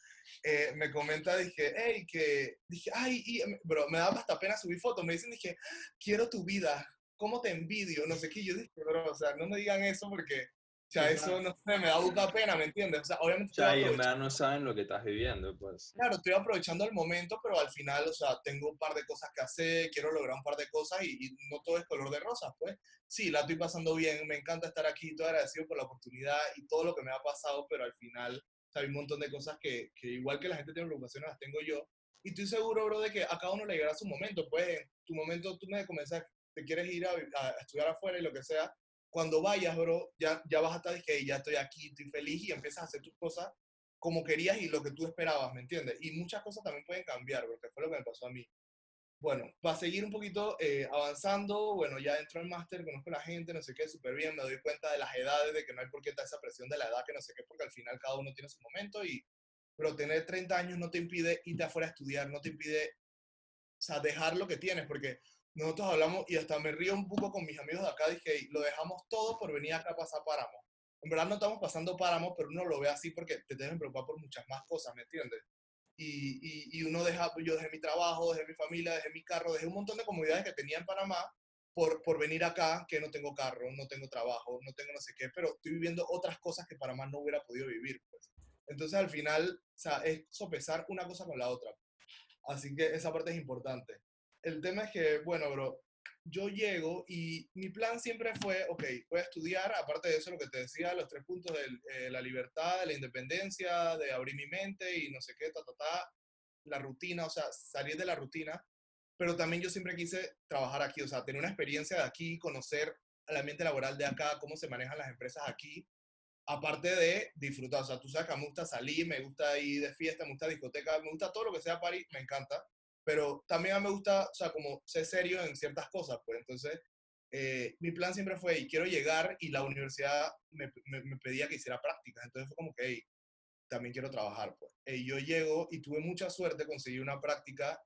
me comenta, dije, me da hasta pena subir fotos, me dicen, dije, quiero tu vida, ¿cómo te envidio? No sé qué, yo dije, bro, o sea, no me digan eso porque, ya eso, no sé, me da mucha pena, ¿me entiendes? O sea, obviamente... Ya, y en verdad no saben lo que estás viviendo, pues. Claro, estoy aprovechando el momento, pero al final, o sea, tengo un par de cosas que hacer, quiero lograr un par de cosas y no todo es color de rosas, pues. Sí, la estoy pasando bien, me encanta estar aquí, estoy agradecido por la oportunidad y todo lo que me ha pasado, pero al final, o sea, hay un montón de cosas que igual que la gente tiene preocupaciones, las tengo yo. Y estoy seguro, bro, de que a cada uno le llegará su momento, pues. En tu momento, tú me comenzas, te quieres ir a estudiar afuera y lo que sea, cuando vayas, bro, ya vas a estar, dije, ya estoy aquí, estoy feliz, y empiezas a hacer tus cosas como querías y lo que tú esperabas, ¿me entiendes? Y muchas cosas también pueden cambiar, bro, que fue lo que me pasó a mí. Bueno, para seguir un poquito avanzando, bueno, ya entro al máster, conozco a la gente, no sé qué, súper bien, me doy cuenta de las edades, de que no hay por qué estar esa presión de la edad, que no sé qué, porque al final cada uno tiene su momento, y, pero tener 30 años no te impide irte afuera a estudiar, no te impide, o sea, dejar lo que tienes, porque... Nosotros hablamos, y hasta me río un poco con mis amigos de acá, dije, lo dejamos todo por venir acá a pasar páramo. En verdad no estamos pasando páramo, pero uno lo ve así porque te deben preocupar por muchas más cosas, ¿me entiendes? Y uno deja, yo dejé mi trabajo, dejé mi familia, dejé mi carro, dejé un montón de comodidades que tenía en Panamá por venir acá, que no tengo carro, no tengo trabajo, no tengo no sé qué, pero estoy viviendo otras cosas que Panamá no hubiera podido vivir, pues. Entonces al final, o sea, es sopesar una cosa con la otra. Así que esa parte es importante. El tema es que, bueno, bro, yo llego y mi plan siempre fue, ok, voy a estudiar, aparte de eso lo que te decía, los 3 puntos de la libertad, de la independencia, de abrir mi mente y no sé qué, la rutina, o sea, salir de la rutina, pero también yo siempre quise trabajar aquí, o sea, tener una experiencia de aquí, conocer el ambiente laboral de acá, cómo se manejan las empresas aquí, Aparte de disfrutar, o sea, tú sabes que me gusta salir, me gusta ir de fiesta, me gusta discoteca, me gusta todo lo que sea party, me encanta. Pero también me gusta, o sea, como ser serio en ciertas cosas, pues. Entonces, mi plan siempre fue, y quiero llegar, y la universidad me pedía que hiciera prácticas. Entonces fue como que, hey, también quiero trabajar, pues. Yo llego y tuve mucha suerte, conseguí una práctica,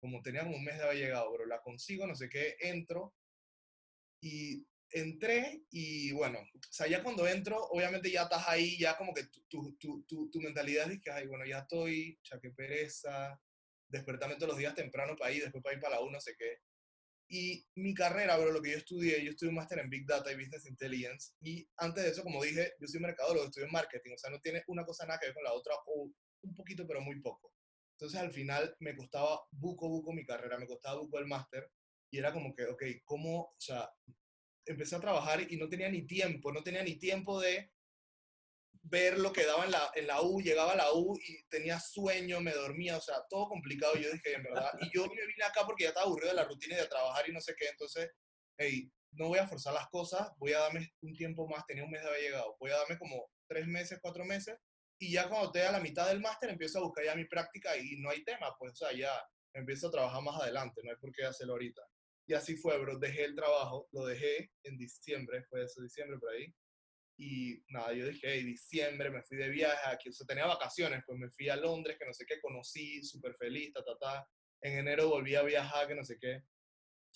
como tenía como un mes de haber llegado, pero la consigo, no sé qué, entro, y... entré y bueno, o sea, ya cuando entro, obviamente ya estás ahí, ya como que tu mentalidad es que, ay, bueno, ya estoy, ya qué pereza, despertarme todos los días temprano para ir, después para ir para la 1, no sé qué. Y mi carrera, bro, lo que yo estudié un máster en Big Data and Business Intelligence, y antes de eso, como dije, yo soy mercadólogo, estudié en marketing, o sea, no tiene una cosa nada que ver con la otra, o un poquito, pero muy poco. Entonces, al final, me costaba buco mi carrera, me costaba buco el máster, y era como que, ok, ¿cómo, o sea, empecé a trabajar y no tenía ni tiempo de ver lo que daba en la U, llegaba a la U y tenía sueño, me dormía, o sea, todo complicado. Yo dije, en verdad, y yo me vine acá porque ya estaba aburrido de la rutina y de trabajar y no sé qué, entonces, hey, no voy a forzar las cosas, voy a darme un tiempo más, tenía un mes de haber llegado, voy a darme como 3 meses, 4 meses, y ya cuando esté a la mitad del máster empiezo a buscar ya mi práctica y no hay tema, pues, o sea, ya empiezo a trabajar más adelante, no hay por qué hacerlo ahorita. Y así fue, bro, dejé el trabajo, lo dejé en diciembre, fue eso, diciembre por ahí. Y nada, yo dije, hey, diciembre, me fui de viaje aquí, o sea, tenía vacaciones, pues me fui a Londres, que no sé qué, conocí, súper feliz, En enero volví a viajar, que no sé qué.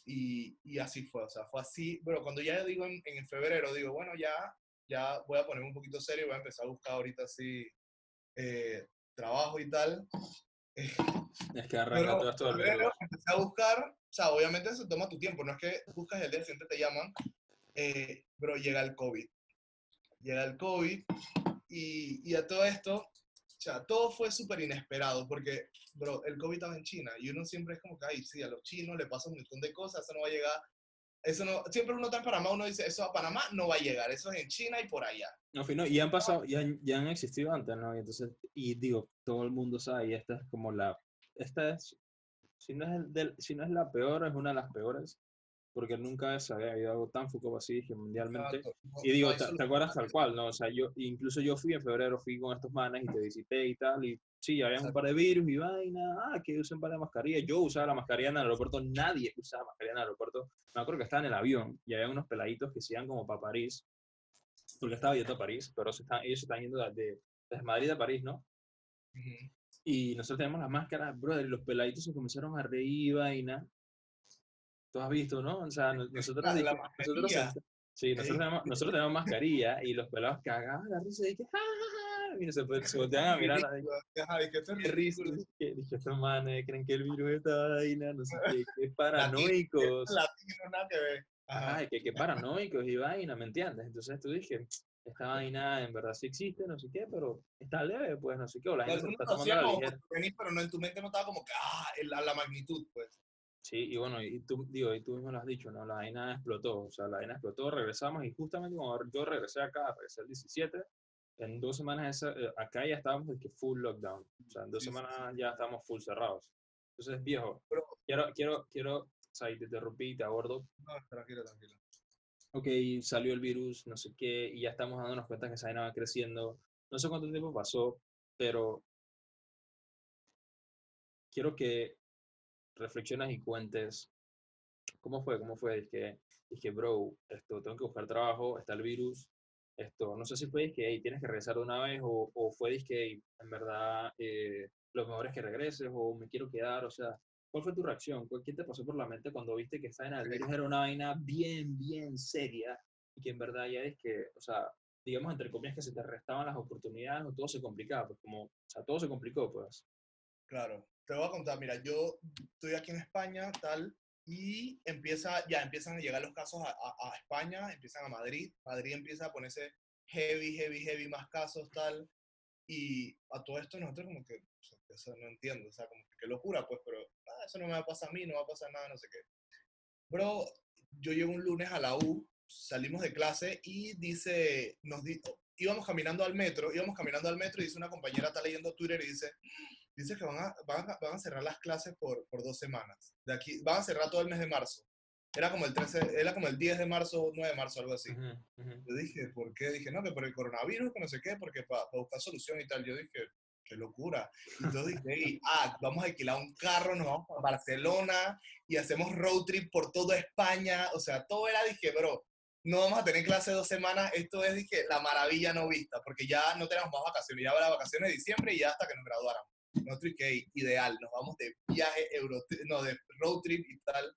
Y así fue, o sea, fue así. Bueno, cuando ya digo en febrero, digo, bueno, ya voy a ponerme un poquito serio y voy a empezar a buscar ahorita así trabajo y tal. Es que arranca todo esto del verbo. Empecé a buscar... O sea, obviamente eso toma tu tiempo, no es que buscas el día siguiente te llaman, pero llega el COVID. Llega el COVID y a todo esto, o sea, todo fue súper inesperado porque, bro, el COVID estaba en China y uno siempre es como que, ay, sí, a los chinos le pasa un montón de cosas, eso no va a llegar, eso no, siempre uno está en Panamá, uno dice, eso a Panamá no va a llegar, eso es en China y por allá. No, no, y han pasado, ya han existido antes, ¿no? Y entonces, y digo, todo el mundo sabe y esta es como la, esta es... Si no es la peor, es una de las peores, porque nunca se había habido algo tan focado así mundialmente. Exacto. Y digo, ¿te acuerdas tal cual? ¿No? O sea, yo, incluso yo fui en febrero, fui con estos manes y te visité y tal, y sí, había un par de virus y vaina, que usen para la mascarilla. Yo usaba la mascarilla en el aeropuerto, nadie usaba mascarilla en el aeropuerto. Me acuerdo que estaba en el avión y había unos peladitos que se iban como para París, porque estaba yendo a París, pero ellos están yendo desde Madrid a París, ¿no? Uh-huh. Y nosotros tenemos las máscaras, brother, los peladitos se comenzaron a reír, vaina. Tú has visto, ¿no? O sea, nosotros tenemos mascarilla y los pelados cagaban la risa y que jajaja, mira, se voltean a mirar. Dije, esto es ridículo. Dije, estos manes creen que el virus está vaina, no sé qué, que paranoicos. Latino, nada que ver. Ajá, que paranoicos y vaina, ¿me entiendes? Entonces tú dije... esta vaina en verdad sí existe, no sé qué, pero está leve, pues, no sé qué. O la gente se está tomando la ligera. Pero no, en tu mente no estaba como que, la magnitud, pues. Sí, y bueno, y tú mismo lo has dicho, ¿no? La vaina explotó, o sea, regresamos, y justamente cuando yo regresé el 17, en 2 semanas acá ya estábamos que full lockdown. O sea, en 2 semanas ya estábamos full cerrados. Entonces, viejo, pero, quiero, o sea, y te interrumpí, te abordo. No, tranquilo. Ok, salió el virus, no sé qué, y ya estamos dándonos cuenta que esa vaina va creciendo. No sé cuánto tiempo pasó, pero quiero que reflexiones y cuentes cómo fue. Dije, bro, esto, tengo que buscar trabajo, está el virus, esto, no sé si fue, dije, hey, tienes que regresar de una vez, o fue, dije, hey, en verdad, lo mejor es que regreses, o me quiero quedar, o sea, ¿cuál fue tu reacción? ¿Qué te pasó por la mente cuando viste que esta vaina del virus era una vaina bien seria y que en verdad ya es que, o sea, digamos entre comillas que se te restaban las oportunidades o todo se complicaba, pues como, o sea, todo se complicó, pues? Claro, te voy a contar, mira, yo estoy aquí en España, tal, y empiezan a llegar los casos a España, empiezan a Madrid empieza a ponerse heavy más casos, tal, y a todo esto nosotros como que, o sea, eso no entiendo, o sea, como que qué locura, pues, pero eso no me va a pasar a mí, no va a pasar nada, no sé qué. Bro, yo llego un lunes a la U, salimos de clase y íbamos caminando al metro y dice una compañera, está leyendo Twitter y dice que van a cerrar las clases por 2 semanas. De aquí, van a cerrar todo el mes de marzo. Era como el 13, era como el 10 de marzo, 9 de marzo, algo así. Yo dije, ¿por qué? Dije, no, que por el coronavirus, que no sé qué, porque para buscar solución y tal. Yo dije, qué locura. Y entonces dije, vamos a alquilar un carro, nos vamos a Barcelona y hacemos road trip por toda España. O sea, todo era, dije, bro, no vamos a tener clase 2 semanas. Esto es, dije, la maravilla no vista, porque ya no tenemos más vacaciones. Ya habrá vacaciones de diciembre y ya hasta que nos graduáramos. Nosotros, que ideal, nos vamos de viaje, de road trip y tal.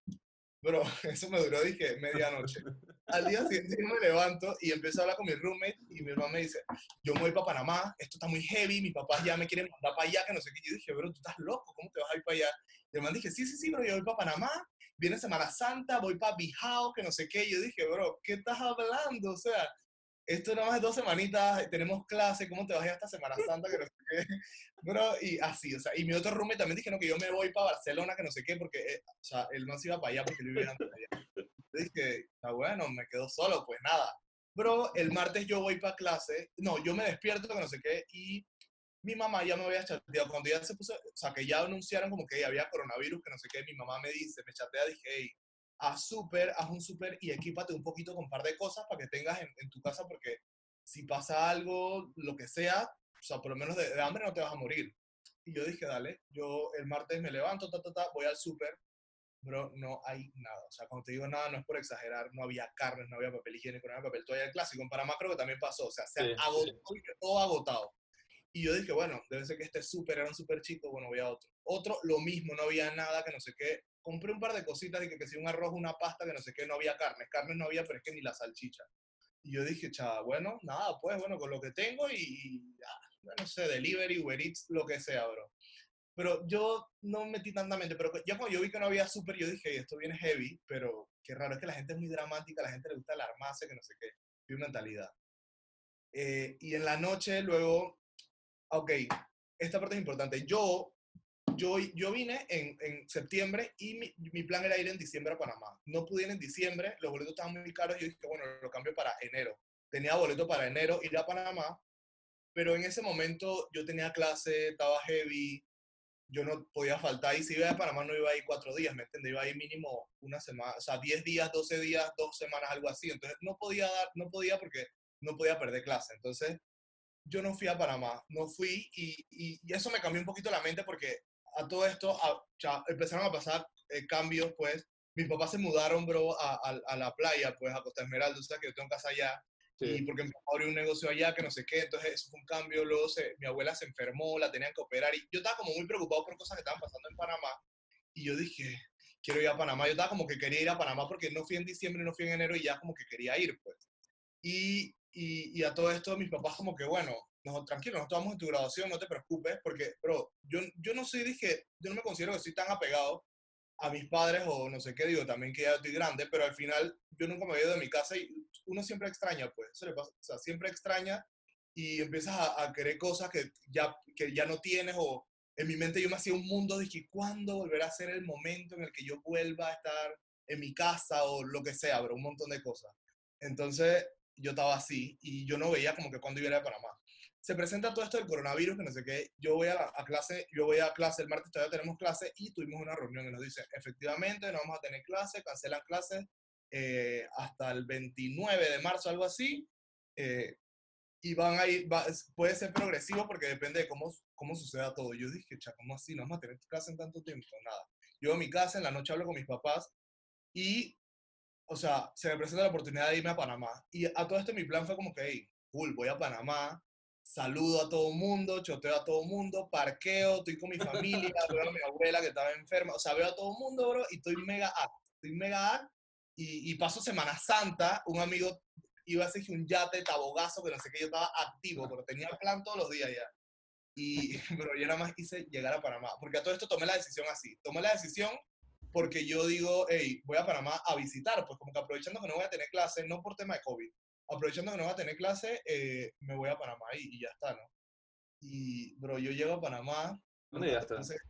Bro, eso me duró, dije, medianoche. Al día siguiente me levanto y empiezo a hablar con mi roommate y mi mamá me dice, yo me voy para Panamá, esto está muy heavy, mis papás ya me quieren mandar para allá, que no sé qué. Yo dije, bro, tú estás loco, ¿cómo te vas a ir para allá? Y el man dije, sí, bro, yo voy para Panamá, viene Semana Santa, voy para Bijao, que no sé qué. Yo dije, bro, ¿qué estás hablando? O sea, esto nada más es 2 semanitas, tenemos clase, ¿cómo te vas a ir hasta Semana Santa? Que no sé qué. Bro, y así, o sea, y mi otro roommate también dije, no, que yo me voy para Barcelona, que no sé qué, porque, o sea, él no se iba para allá porque él vivía para allá. Yo dije, está bueno, me quedo solo, pues nada. Bro, el martes yo voy para clase, no, yo me despierto, que no sé qué, y mi mamá ya me había chateado. Cuando ya se puso, o sea, que ya anunciaron como que había coronavirus, que no sé qué, mi mamá me dice, me chatea, dije, hey, haz un súper y equípate un poquito con un par de cosas para que tengas en tu casa, porque si pasa algo, lo que sea, o sea, por lo menos de hambre no te vas a morir. Y yo dije, dale, yo el martes me levanto, voy al súper, bro, no hay nada. O sea, cuando te digo nada, no es por exagerar, no había carnes, no había papel higiénico, no había papel toalla, el clásico, en Panamá creo que también pasó, o sea, se agotó, todo agotado. Y yo dije, bueno, debe ser que este súper era un súper chico, bueno, voy a otro. Otro, lo mismo, no había nada, que no sé qué. Compré un par de cositas, de que si un arroz, una pasta, que no sé qué, no había carnes no había, pero es que ni la salchicha. Y yo dije, chava, bueno, nada, pues, bueno, con lo que tengo y no sé, delivery, Uber Eats, lo que sea, bro. Pero yo no metí tanta mente, pero ya cuando yo vi que no había súper, yo dije, esto viene heavy, pero qué raro, es que la gente es muy dramática, a la gente le gusta alarmarse, que no sé qué, mi mentalidad. Y en la noche, luego, ok, esta parte es importante, yo vine en septiembre y mi plan era ir en diciembre a Panamá. No pude ir en diciembre, los boletos estaban muy caros y yo dije, bueno, lo cambio para enero. Tenía boleto para enero, ir a Panamá, pero en ese momento yo tenía clase, estaba heavy, yo no podía faltar. Y si iba a Panamá no iba a ir 4 días, ¿me entiendes? Iba a ir mínimo una semana, o sea, 10 días, 12 días, 2 semanas, algo así. Entonces no podía porque no podía perder clase. Entonces yo no fui a Panamá, no fui y eso me cambió un poquito la mente porque a todo esto empezaron a pasar cambios, pues. Mis papás se mudaron, bro, a la playa, pues, a Costa Esmeralda, o sea, que yo tengo casa allá. Sí. Y porque mi papá abrió un negocio allá, que no sé qué, entonces eso fue un cambio. Luego mi abuela se enfermó, la tenían que operar. Y yo estaba como muy preocupado por cosas que estaban pasando en Panamá. Y yo dije, quiero ir a Panamá. Yo estaba como que quería ir a Panamá porque no fui en diciembre, no fui en enero y ya como que quería ir, pues. Y a todo esto mis papás como que, bueno, tranquilo, nosotros vamos en tu graduación, no te preocupes, porque, bro, yo no soy, dije, yo no me considero que soy tan apegado a mis padres o no sé qué, digo, también que ya estoy grande, pero al final yo nunca me había ido de mi casa y uno siempre extraña, pues, eso le pasa, o sea, siempre extraña y empiezas a querer cosas que ya no tienes, o en mi mente yo me hacía un mundo, dije, ¿cuándo volverá a ser el momento en el que yo vuelva a estar en mi casa o lo que sea, bro? Un montón de cosas. Entonces yo estaba así y yo no veía como que cuando iba a ir a Panamá. Se presenta todo esto del coronavirus, que no sé qué, yo voy a clase, el martes todavía tenemos clase y tuvimos una reunión y nos dicen, efectivamente, no vamos a tener clase, cancelan clases hasta el 29 de marzo, algo así, y van a ir, puede ser progresivo porque depende de cómo suceda todo. Yo dije, ¿cómo así? No vamos a tener clase en tanto tiempo, nada. Yo a mi casa, en la noche hablo con mis papás y, o sea, se me presenta la oportunidad de irme a Panamá. Y a todo esto mi plan fue como que, hey, cool, voy a Panamá, saludo a todo mundo, choteo a todo mundo, parqueo, estoy con mi familia, veo a mi abuela que estaba enferma, o sea, veo a todo mundo, bro, y estoy mega act, y paso Semana Santa, un amigo iba a hacer un yate, tabogazo, que no sé qué, yo estaba activo, pero tenía plan todos los días ya. Y, pero yo nada más quise llegar a Panamá, porque a todo esto tomé la decisión así, porque yo digo, hey, voy a Panamá a visitar, pues como que aprovechando que no voy a tener clase, no por tema de COVID, aprovechando que no va a tener clase, me voy a Panamá y ya está, ¿no? Y, bro, yo llego a Panamá. ¿Dónde ya está? Entonces,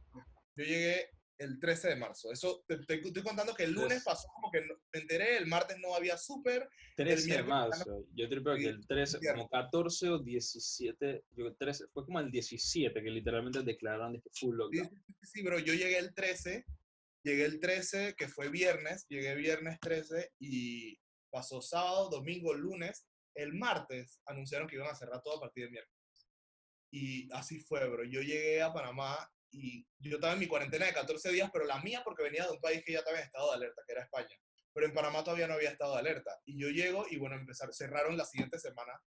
yo llegué el 13 de marzo. Eso, te estoy contando que el lunes pasó, como que me enteré, el martes no había súper. 13 de marzo. Yo creo que el 13, como 14 o 17, yo 13, fue como el 17 que literalmente declararon de que full lockdown. Sí, bro, yo llegué el 13 Llegué el 13, que fue viernes, llegué viernes 13 y pasó sábado, domingo, lunes. El martes anunciaron que iban a cerrar todo a partir del miércoles. Y así fue, bro. Yo llegué a Panamá y yo estaba en mi cuarentena de 14 días, pero la mía porque venía de un país que ya estaba en estado de alerta, que era España. Pero en Panamá todavía no había estado de alerta. Y yo llego y bueno, cerraron la siguiente semana.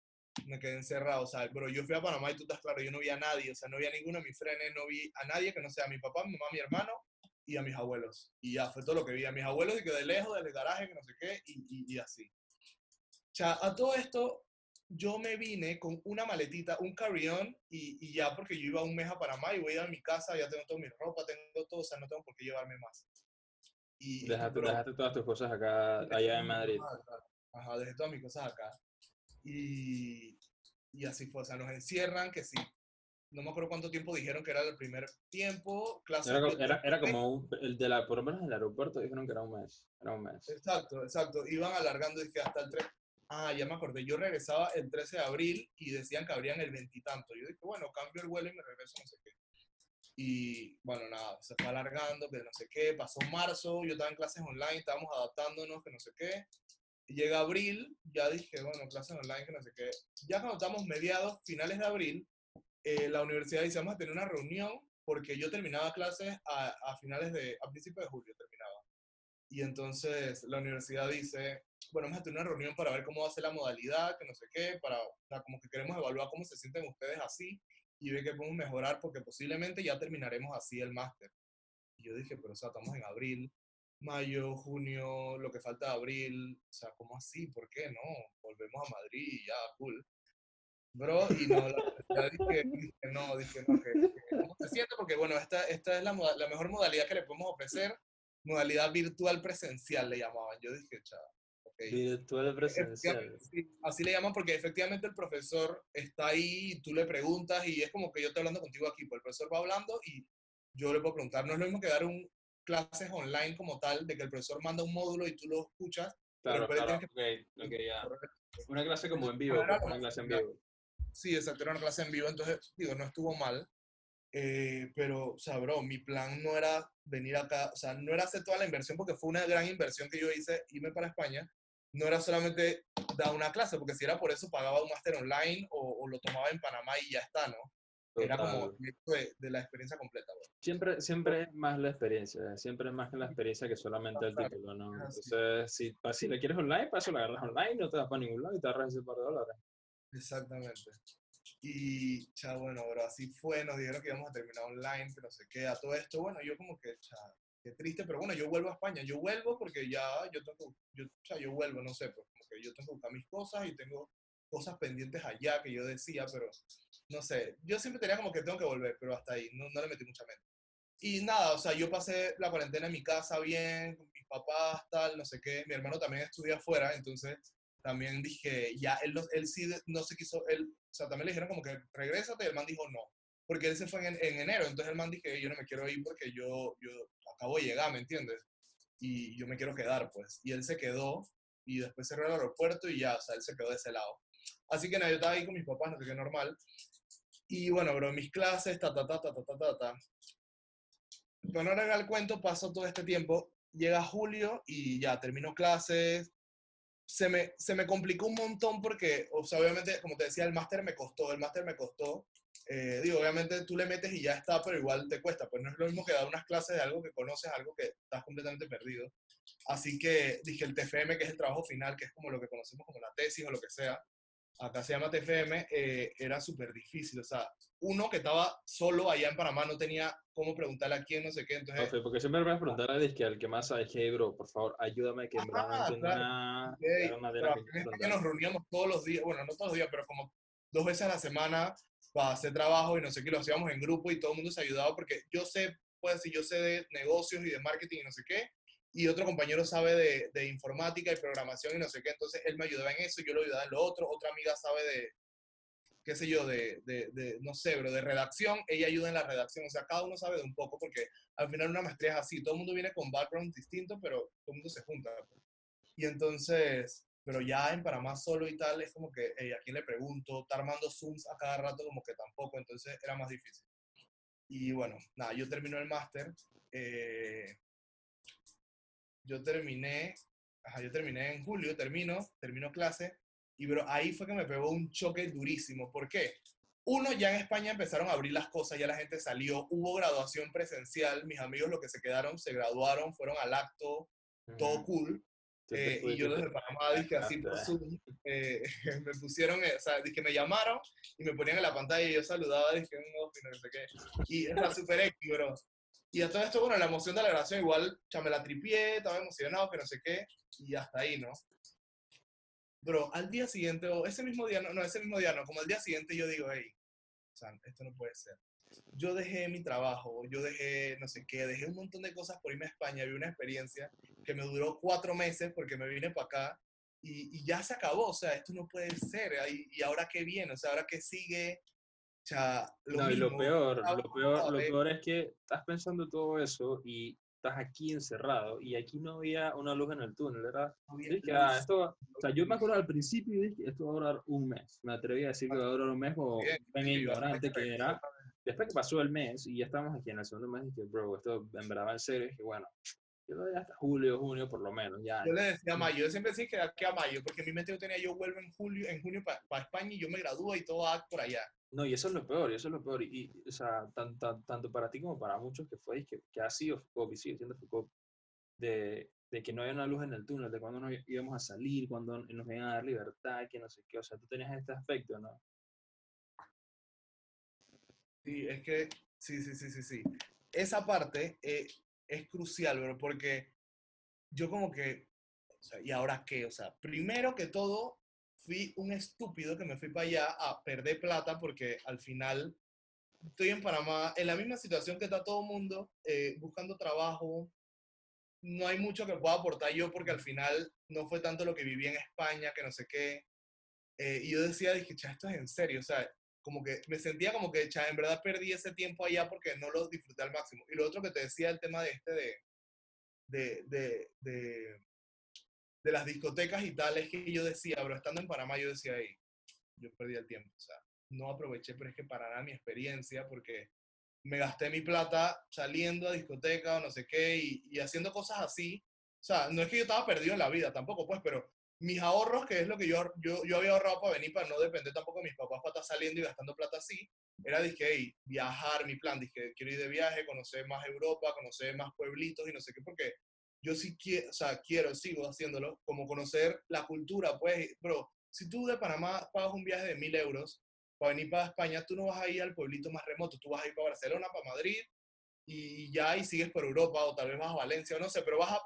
Me quedé encerrado, o sea, bro, yo fui a Panamá y tú estás claro, yo no vi a nadie, o sea, no vi a ninguno de mis frenes, no vi a nadie que no sea a mi papá, mi mamá, mi hermano y a mis abuelos. Y ya fue todo lo que vi, a mis abuelos y que de lejos, del garaje, que no sé qué, y así. O sea, a todo esto, yo me vine con una maletita, un carry-on, y ya porque yo iba un mes a Panamá y voy a mi casa, ya tengo toda mi ropa, tengo todo, o sea, no tengo por qué llevarme más. Y, dejaste todas tus cosas acá, allá en Madrid. Ajá, dejé todas mis cosas acá. Y así fue, o sea, nos encierran, que sí. No me acuerdo cuánto tiempo dijeron que era el primer tiempo. Era como el de la, por lo menos el aeropuerto dijeron que era un mes. Exacto, exacto. Iban alargando y que hasta el 3. Ah, ya me acordé. Yo regresaba el 13 de abril y decían que abrían el 20 y tanto. Yo dije, bueno, cambio el vuelo y me regreso, no sé qué. Y bueno, nada, se fue alargando, que no sé qué. Pasó marzo, yo estaba en clases online, estábamos adaptándonos, que no sé qué. Llega abril, ya dije, bueno, clases online, que no sé qué. Ya cuando estamos mediados, finales de abril, la universidad dice, vamos a tener una reunión, porque yo terminaba clases a principios de julio terminaba. Y entonces la universidad dice, bueno, vamos a tener una reunión para ver cómo va a ser la modalidad, que no sé qué, o sea, como que queremos evaluar cómo se sienten ustedes así, y ver qué podemos mejorar, porque posiblemente ya terminaremos así el máster. Y yo dije, pero o sea, estamos en abril, mayo, junio, lo que falta de abril, o sea, ¿cómo así? ¿Por qué no? Volvemos a Madrid y ya, cool. Bro, y no, la dije, ¿cómo se siente? Porque bueno, esta es la mejor modalidad que le podemos ofrecer, modalidad virtual presencial le llamaban. Yo dije, chaval, ok. Virtual presencial. Sí, así le llaman porque efectivamente el profesor está ahí, y tú le preguntas y es como que yo estoy hablando contigo aquí, pues el profesor va hablando y yo le puedo preguntar, no es lo mismo que dar un clases online como tal, de que el profesor manda un módulo y tú lo escuchas. Claro, pero claro, que... okay, ya. Una clase como en vivo, una clase en vivo. Sí, exacto, era una clase en vivo, entonces, digo, no estuvo mal. Pero, o sea, bro, mi plan no era venir acá, o sea, no era hacer toda la inversión, porque fue una gran inversión que yo hice, irme para España. No era solamente dar una clase, porque si era por eso pagaba un máster online o lo tomaba en Panamá y ya está, ¿no? Total. Era como de la experiencia completa. Bro. Siempre es más la experiencia, siempre es más que la experiencia que solamente el título, ¿no? Entonces, si la quieres online, para eso la agarras online, no te das para ningún lado y te agarras ese par de dólares. Exactamente. Y, cha, bueno, bro, así fue, nos dijeron que íbamos a terminar online, que no sé qué, a todo esto, bueno, yo como que, cha, qué triste, pero bueno, yo vuelvo a España, yo vuelvo porque ya, yo vuelvo, no sé, pues como que yo tengo que buscar mis cosas y tengo cosas pendientes allá que yo decía, pero no sé, yo siempre tenía como que tengo que volver, pero hasta ahí, no le metí mucha mente. Y nada, o sea, yo pasé la cuarentena en mi casa bien, con mis papás, tal, no sé qué, mi hermano también estudia afuera, entonces también dije, ya, él sí no se quiso, o sea, también le dijeron como que regrésate, y el man dijo no, porque él se fue en enero, entonces el man dije, yo no me quiero ir porque yo acabo de llegar, ¿me entiendes? Y yo me quiero quedar, pues, y él se quedó, y después cerró el aeropuerto y ya, o sea, él se quedó de ese lado. Así que nada, yo estaba ahí con mis papás, no sé qué, normal. Y bueno, bro, mis clases, Para no alargar el cuento, pasó todo este tiempo. Llega julio y ya, terminó clases. Se me complicó un montón porque, o sea, obviamente, como te decía, el máster me costó. Digo, obviamente tú le metes y ya está, pero igual te cuesta. Pues no es lo mismo que dar unas clases de algo que conoces, algo que estás completamente perdido. Así que dije el TFM, que es el trabajo final, que es como lo que conocemos como la tesis o lo que sea. Acá se llama TFM, era súper difícil, o sea, uno que estaba solo allá en Panamá no tenía cómo preguntarle a quién, no sé qué, entonces... Okay, porque siempre me vas a preguntar a disque, al que más sabe, hey bro, por favor, ayúdame que me van a entender nada. Que nos reuníamos todos los días, bueno, no todos los días, pero como 2 veces a la semana para hacer trabajo y no sé qué, lo hacíamos en grupo y todo el mundo se ayudaba porque yo sé de negocios y de marketing y no sé qué, y otro compañero sabe de informática y programación y no sé qué, entonces él me ayudaba en eso, yo lo ayudaba en lo otro, otra amiga sabe de, qué sé yo, no sé, bro, de redacción, ella ayuda en la redacción, o sea, cada uno sabe de un poco, porque al final una maestría es así, todo el mundo viene con backgrounds distintos, pero todo el mundo se junta. Y entonces, pero ya en Panamá solo y tal, es como que, hey, ¿a quién le pregunto? Está armando Zooms a cada rato, como que tampoco, entonces era más difícil. Y bueno, nada, yo termino el máster, yo terminé en julio, termino clase, y bro, ahí fue que me pegó un choque durísimo. ¿Por qué? Uno, ya en España empezaron a abrir las cosas, ya la gente salió, hubo graduación presencial, mis amigos los que se quedaron, se graduaron, fueron al acto, todo cool. Y yo desde Panamá dije así por Zoom, me pusieron, o sea, dije que me llamaron y me ponían en la pantalla y yo saludaba, dije no sé qué. Y era super X, bro. Y a todo esto, bueno, la emoción de la grabación igual, ya me la tripié, estaba emocionado, que no sé qué, y hasta ahí, ¿no? Bro, al día siguiente, o ese mismo día, no, como al día siguiente yo digo, hey, o sea, esto no puede ser. Yo dejé mi trabajo, yo dejé no sé qué, dejé un montón de cosas por irme a España, vi una experiencia que me duró 4 meses porque me vine para acá y ya se acabó, o sea, esto no puede ser, y ahora qué viene, o sea, ahora qué sigue, o sea, lo mismo. Y lo peor es que estás pensando todo eso y estás aquí encerrado y aquí no había una luz en el túnel, ¿verdad? O sea, yo me acuerdo al principio y dije, esto va a durar un mes, me atreví a decir que va a durar un mes o tan ignorante que era. Después que pasó el mes y ya estábamos aquí en el segundo mes, dije, bro, esto en verdad en serio, dije, bueno, yo lo dejé hasta julio, junio por lo menos. Ya. Yo le decía a mayo, yo siempre decía que aquí a mayo, porque en mi mente yo tenía, yo vuelvo en junio para España y yo me gradúo y todo va por allá. No, y eso es lo peor, y, o sea, tanto para ti como para muchos que fue, que ha sido FUCOP y sigue siendo FUCOP, de que no había una luz en el túnel, de cuando nos íbamos a salir, cuando nos iban a dar libertad, que no sé qué, o sea, tú tenías este aspecto, ¿no? Sí, es que, sí. Esa parte es crucial, bro, porque yo como que, o sea, ¿y ahora qué? O sea, primero que todo, fui un estúpido que me fui para allá a perder plata porque al final estoy en Panamá, en la misma situación que está todo el mundo, buscando trabajo. No hay mucho que pueda aportar yo porque al final no fue tanto lo que viví en España, que no sé qué. Y yo decía, dije, cha, esto es en serio, o sea, como que me sentía como que, cha, en verdad perdí ese tiempo allá porque no lo disfruté al máximo. Y lo otro que te decía, el tema de las discotecas y tal, es que yo decía, bro, estando en Panamá, yo decía, ahí, yo perdí el tiempo, o sea, no aproveché, pero es que para nada mi experiencia, porque me gasté mi plata saliendo a discoteca o no sé qué, y haciendo cosas así, o sea, no es que yo estaba perdido en la vida, tampoco, pues, pero mis ahorros, que es lo que yo había ahorrado para venir, para no depender tampoco de mis papás para estar saliendo y gastando plata así, era, dije, hey, viajar, mi plan, dije, quiero ir de viaje, conocer más Europa, conocer más pueblitos y no sé qué, porque yo sí quiero, o sea, sigo haciéndolo, como conocer la cultura, pues, bro, si tú de Panamá pagas un viaje de 1,000 euros para venir para España, tú no vas a ir al pueblito más remoto, tú vas a ir para Barcelona, para Madrid, y ya ahí sigues por Europa, o tal vez vas a Valencia, o no sé, pero vas a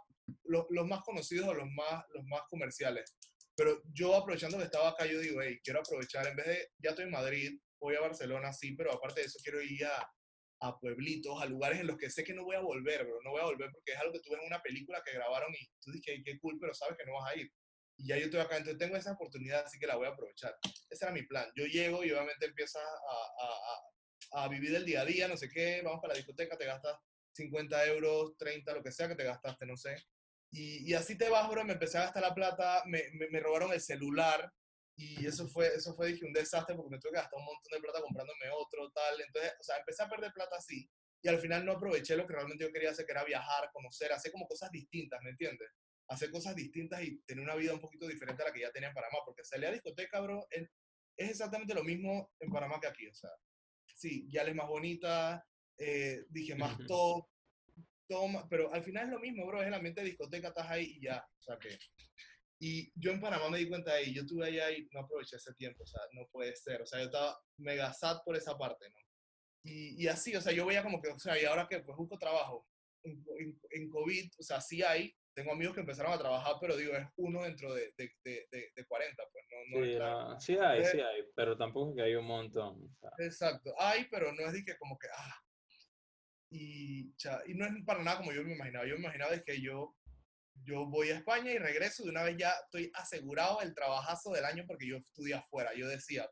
los más conocidos o los más comerciales. Pero yo aprovechando que estaba acá, yo digo, hey, quiero aprovechar, en vez de, ya estoy en Madrid, voy a Barcelona, sí, pero aparte de eso quiero ir a pueblitos, a lugares en los que sé que no voy a volver, bro. No voy a volver porque es algo que tú ves en una película que grabaron y tú dices, qué cool, pero sabes que no vas a ir. Y ya yo estoy acá, entonces tengo esa oportunidad, así que la voy a aprovechar. Ese era mi plan. Yo llego y obviamente empiezas a vivir el día a día, no sé qué, vamos para la discoteca, te gastas 50 euros, 30, lo que sea que te gastaste, no sé. Y así te vas, bro, me empecé a gastar la plata, me robaron el celular. Y eso fue, dije, un desastre porque me tuve que gastar un montón de plata comprándome otro, tal. Entonces, o sea, empecé a perder plata así. Y al final no aproveché lo que realmente yo quería hacer, que era viajar, conocer, hacer como cosas distintas, ¿me entiendes? Hacer cosas distintas y tener una vida un poquito diferente a la que ya tenía en Panamá. Porque salir a discoteca, bro, es exactamente lo mismo en Panamá que aquí. O sea, sí, ya es más bonita, dije más top, toma, pero al final es lo mismo, bro. Es el ambiente de discoteca, estás ahí y ya. O sea, que... Y yo en Panamá me di cuenta de ahí, yo estuve allá y no aproveché ese tiempo, o sea, no puede ser, o sea, yo estaba mega sad por esa parte, ¿no? Y así, o sea, yo veía como que, o sea, ¿y ahora qué? Pues busco trabajo. En COVID, o sea, sí hay, tengo amigos que empezaron a trabajar, pero digo, es uno dentro de 40, pues, no sí, claro. No, sí hay, pero tampoco es que hay un montón. O sea. Exacto, hay, pero no es de que como que, ah. Y no es para nada como yo me imaginaba es que yo voy a España y regreso, de una vez ya estoy asegurado el trabajazo del año porque yo estudié afuera, yo decía.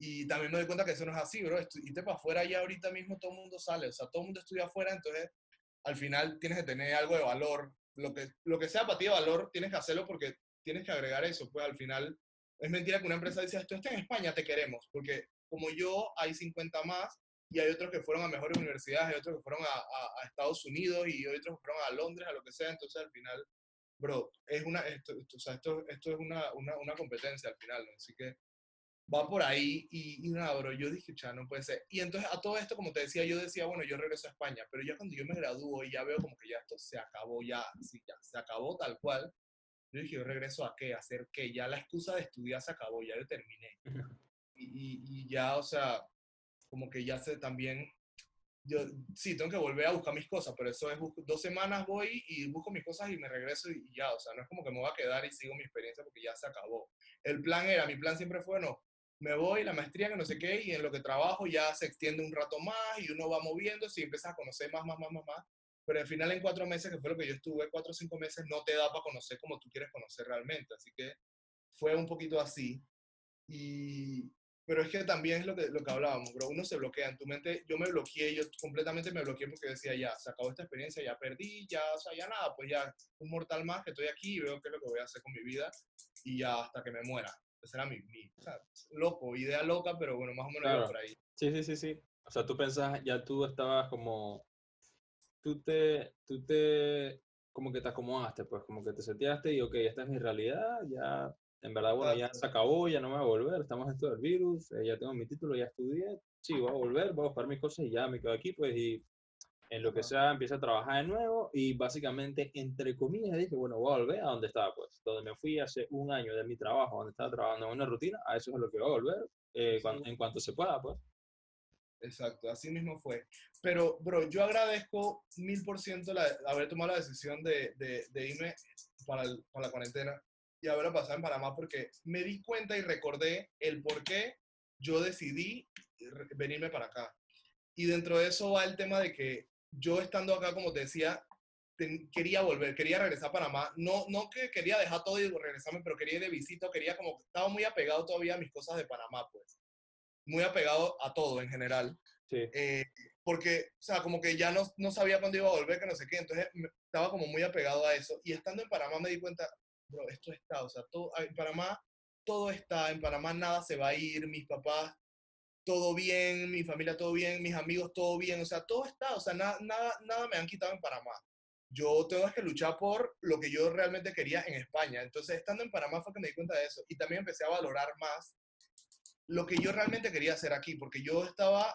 Y también me doy cuenta que eso no es así, bro. Irte para afuera ya ahorita mismo todo el mundo sale, o sea, todo el mundo estudia afuera, entonces al final tienes que tener algo de valor. Lo que sea para ti de valor, tienes que hacerlo porque tienes que agregar eso. Pues al final es mentira que una empresa dice, esto está en España, te queremos. Porque como yo, hay 50 más y hay otros que fueron a mejores universidades, hay otros que fueron a Estados Unidos, y hay otros que fueron a Londres, a lo que sea. Entonces, al final, bro, es una, esto es una competencia al final, ¿no? Así que va por ahí, y nada, bro, yo dije, ya, no puede ser. Y entonces, a todo esto, como te decía, yo decía, bueno, yo regreso a España, pero ya cuando yo me gradúo y ya veo como que ya esto se acabó, ya, sí, ya se acabó tal cual, yo dije, ¿yo regreso a qué? ¿A hacer qué? Ya la excusa de estudiar se acabó, ya yo terminé. Y ya, o sea, como que ya sé también, yo sí, tengo que volver a buscar mis cosas, pero eso es, dos semanas voy y busco mis cosas y me regreso y ya, o sea, no es como que me voy a quedar y sigo mi experiencia porque ya se acabó. El plan era, mi plan siempre fue, no, me voy, la maestría, que no sé qué, y en lo que trabajo ya se extiende un rato más y uno va moviéndose y empiezas a conocer más. Pero al final en 4 meses, que fue lo que yo estuve, 4 o 5 meses, no te da para conocer como tú quieres conocer realmente. Así que fue un poquito así. Pero es que también es lo que hablábamos, bro. Uno se bloquea en tu mente. Yo me bloqueé, yo completamente me bloqueé porque decía, ya, se acabó esta experiencia, ya perdí, ya, o sea, ya nada. Pues ya, un mortal más que estoy aquí y veo qué es lo que voy a hacer con mi vida y ya hasta que me muera. Esa era mi o sea, loco, idea loca, pero bueno, más o menos claro. Por ahí. Sí. O sea, tú pensás, ya tú estabas como... Tú te como que te acomodaste, pues, como que te seteaste y, ok, esta es mi realidad, ya, en verdad, bueno, ya se acabó, ya no me voy a volver, estamos en esto del virus, ya tengo mi título, ya estudié, sí, voy a volver, voy a buscar mis cosas y ya me quedo aquí, pues, y en lo que sea, empiezo a trabajar de nuevo y básicamente, entre comillas, dije, bueno, voy a volver a donde estaba, pues, donde me fui hace un año de mi trabajo, donde estaba trabajando en una rutina, a eso es a lo que voy a volver, en cuanto se pueda, pues. Exacto, así mismo fue. Pero, bro, yo agradezco 1000% haber tomado la decisión de irme para la cuarentena y haberlo pasado en Panamá, porque me di cuenta y recordé el por qué yo decidí venirme para acá. Y dentro de eso va el tema de que yo estando acá, como te decía, quería volver, quería regresar a Panamá. No que quería dejar todo y regresarme, pero quería ir de visita, quería como... Estaba muy apegado todavía a mis cosas de Panamá, pues. Muy apegado a todo en general, sí. Porque, o sea, como que ya no sabía cuándo iba a volver, que no sé qué, entonces estaba como muy apegado a eso, y estando en Panamá me di cuenta, bro, esto está, o sea, todo, en Panamá todo está, en Panamá nada se va a ir, mis papás todo bien, mi familia todo bien, mis amigos todo bien, o sea, todo está, o sea, nada me han quitado en Panamá. Yo tengo que luchar por lo que yo realmente quería en España, entonces estando en Panamá fue que me di cuenta de eso, y también empecé a valorar más lo que yo realmente quería hacer aquí, porque yo estaba,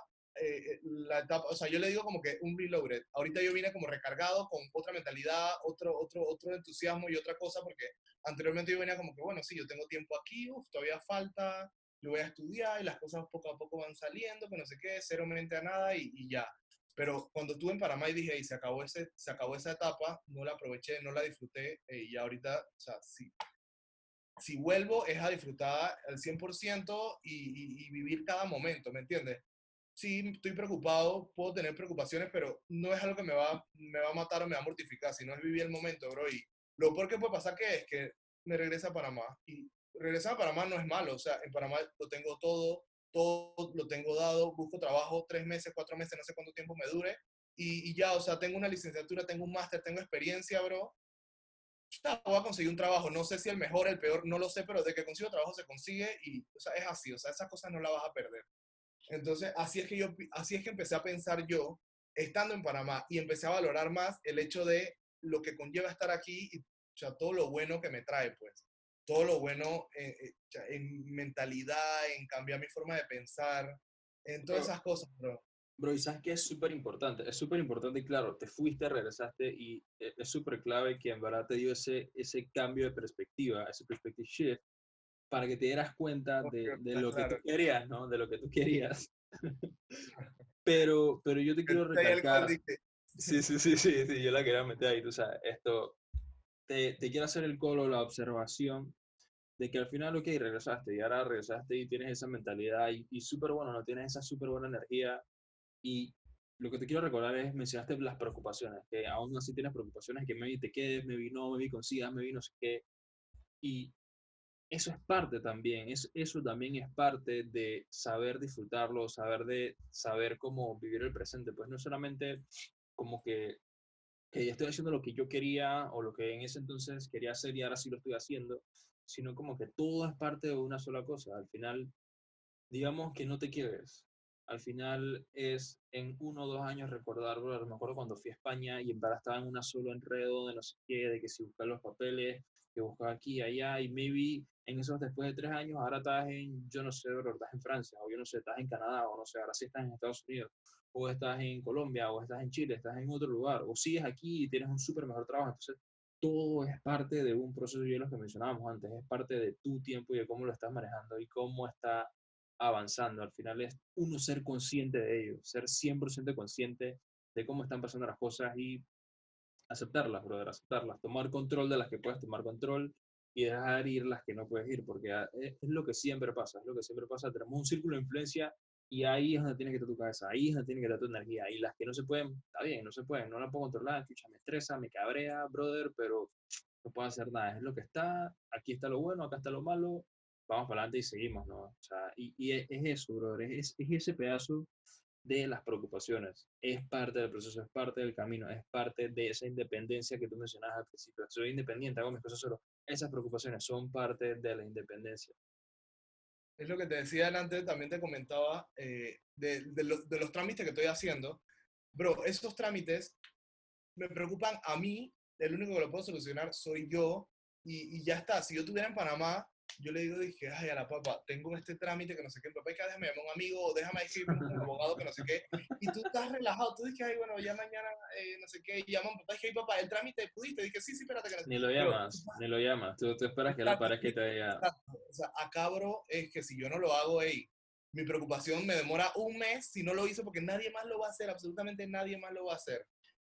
la etapa, o sea, yo le digo como que un reloaded. Ahorita yo vine como recargado con otra mentalidad, otro entusiasmo y otra cosa, porque anteriormente yo venía como que, bueno, sí, yo tengo tiempo aquí, todavía falta, yo voy a estudiar y las cosas poco a poco van saliendo, que no sé qué, cero mente a nada y ya. Pero cuando estuve en Panamá y dije, hey, se acabó esa etapa, no la aproveché, no la disfruté, y ya ahorita, o sea, sí. Si vuelvo es a disfrutar al 100% y vivir cada momento, ¿me entiendes? Sí, estoy preocupado, puedo tener preocupaciones, pero no es algo que me va a matar o me va a mortificar, sino es vivir el momento, bro. Y lo peor que puede pasar es que me regrese a Panamá. Y regresar a Panamá no es malo, o sea, en Panamá lo tengo todo lo tengo dado, busco trabajo 3 meses, 4 meses, no sé cuánto tiempo me dure. Y ya, o sea, tengo una licenciatura, tengo un máster, tengo experiencia, bro. Voy a conseguir un trabajo, no sé si el mejor, el peor, no lo sé, pero de que consigo trabajo se consigue y, o sea, es así, o sea, esas cosas no las vas a perder. Entonces, así es que empecé a pensar yo, estando en Panamá, y empecé a valorar más el hecho de lo que conlleva estar aquí y, o sea, todo lo bueno que me trae, pues. Todo lo bueno en mentalidad, en cambiar mi forma de pensar, en todas esas cosas, bro. Bro, y sabes que es súper importante y claro, te fuiste, regresaste y es súper clave que en verdad te dio ese cambio de perspectiva, ese perspective shift, para que te dieras cuenta de lo que tú querías, ¿no? De lo que tú querías. pero yo te quiero recalcar... Sí, yo la quería meter ahí, tú sabes, esto... Te quiero hacer el colo, la observación de que al final, ok, regresaste y ahora regresaste y tienes esa mentalidad y súper bueno, ¿no? Tienes esa súper buena energía. Y lo que te quiero recordar es, mencionaste las preocupaciones, que aún así tienes preocupaciones, que maybe te quedes, maybe no, maybe consigas, maybe no sé qué. Y eso es parte también, eso también es parte de saber disfrutarlo, saber cómo vivir el presente. Pues no solamente como que ya estoy haciendo lo que yo quería o lo que en ese entonces quería hacer y ahora sí lo estoy haciendo, sino como que todo es parte de una sola cosa. Al final, digamos que no te quieres. al final es en 1 o 2 años recordarlo. Me acuerdo cuando fui a España y en verdad estaba en un solo enredo de no sé qué, de que si buscar los papeles, que buscaba aquí, allá, y maybe en esos después de 3 años, ahora estás en, yo no sé, pero estás en Francia, o yo no sé, estás en Canadá, o no sé, ahora sí estás en Estados Unidos, o estás en Colombia, o estás en Chile, estás en otro lugar, o sigues aquí y tienes un súper mejor trabajo. Entonces, todo es parte de un proceso de los que mencionábamos antes, es parte de tu tiempo y de cómo lo estás manejando y cómo está avanzando. Al final es uno ser consciente de ello, ser 100% consciente de cómo están pasando las cosas y aceptarlas, brother, aceptarlas, tomar control de las que puedes tomar control y dejar ir las que no puedes ir, porque es lo que siempre pasa, es lo que siempre pasa. Tenemos un círculo de influencia y ahí es donde tienes que estar tu cabeza, ahí es donde tienes que estar tu energía, y las que no se pueden, está bien, no se pueden, no las puedo controlar, chucha, me estresa, me cabrea, brother, pero no puedo hacer nada, es lo que está, aquí está lo bueno, acá está lo malo, vamos para adelante y seguimos, ¿no? O sea, y es eso, brother, es ese pedazo de las preocupaciones, es parte del proceso, es parte del camino, es parte de esa independencia que tú mencionabas al principio. Soy independiente, hago mis cosas solo. Esas preocupaciones son parte de la independencia. Es lo que te decía antes, también te comentaba de los trámites que estoy haciendo. Bro, esos trámites me preocupan a mí, el único que lo puedo solucionar soy yo, y ya está. Si yo estuviera en Panamá, yo le digo, dije, ay, a la papa, tengo este trámite que no sé qué, papá, déjame llamar a un amigo, o déjame escribir a un abogado que no sé qué, y tú estás relajado, tú dices, ay, bueno, ya mañana, no sé qué, y llaman, papá, dije, ay, papá, el trámite pudiste, dije, sí, espérate que no sé qué. Ni lo llamas, pero, ni lo llamas, tú esperas que la pares que te haya. O sea, acá, bro, es que si yo no lo hago, ey, mi preocupación me demora un mes si no lo hizo, porque nadie más lo va a hacer, absolutamente nadie más lo va a hacer.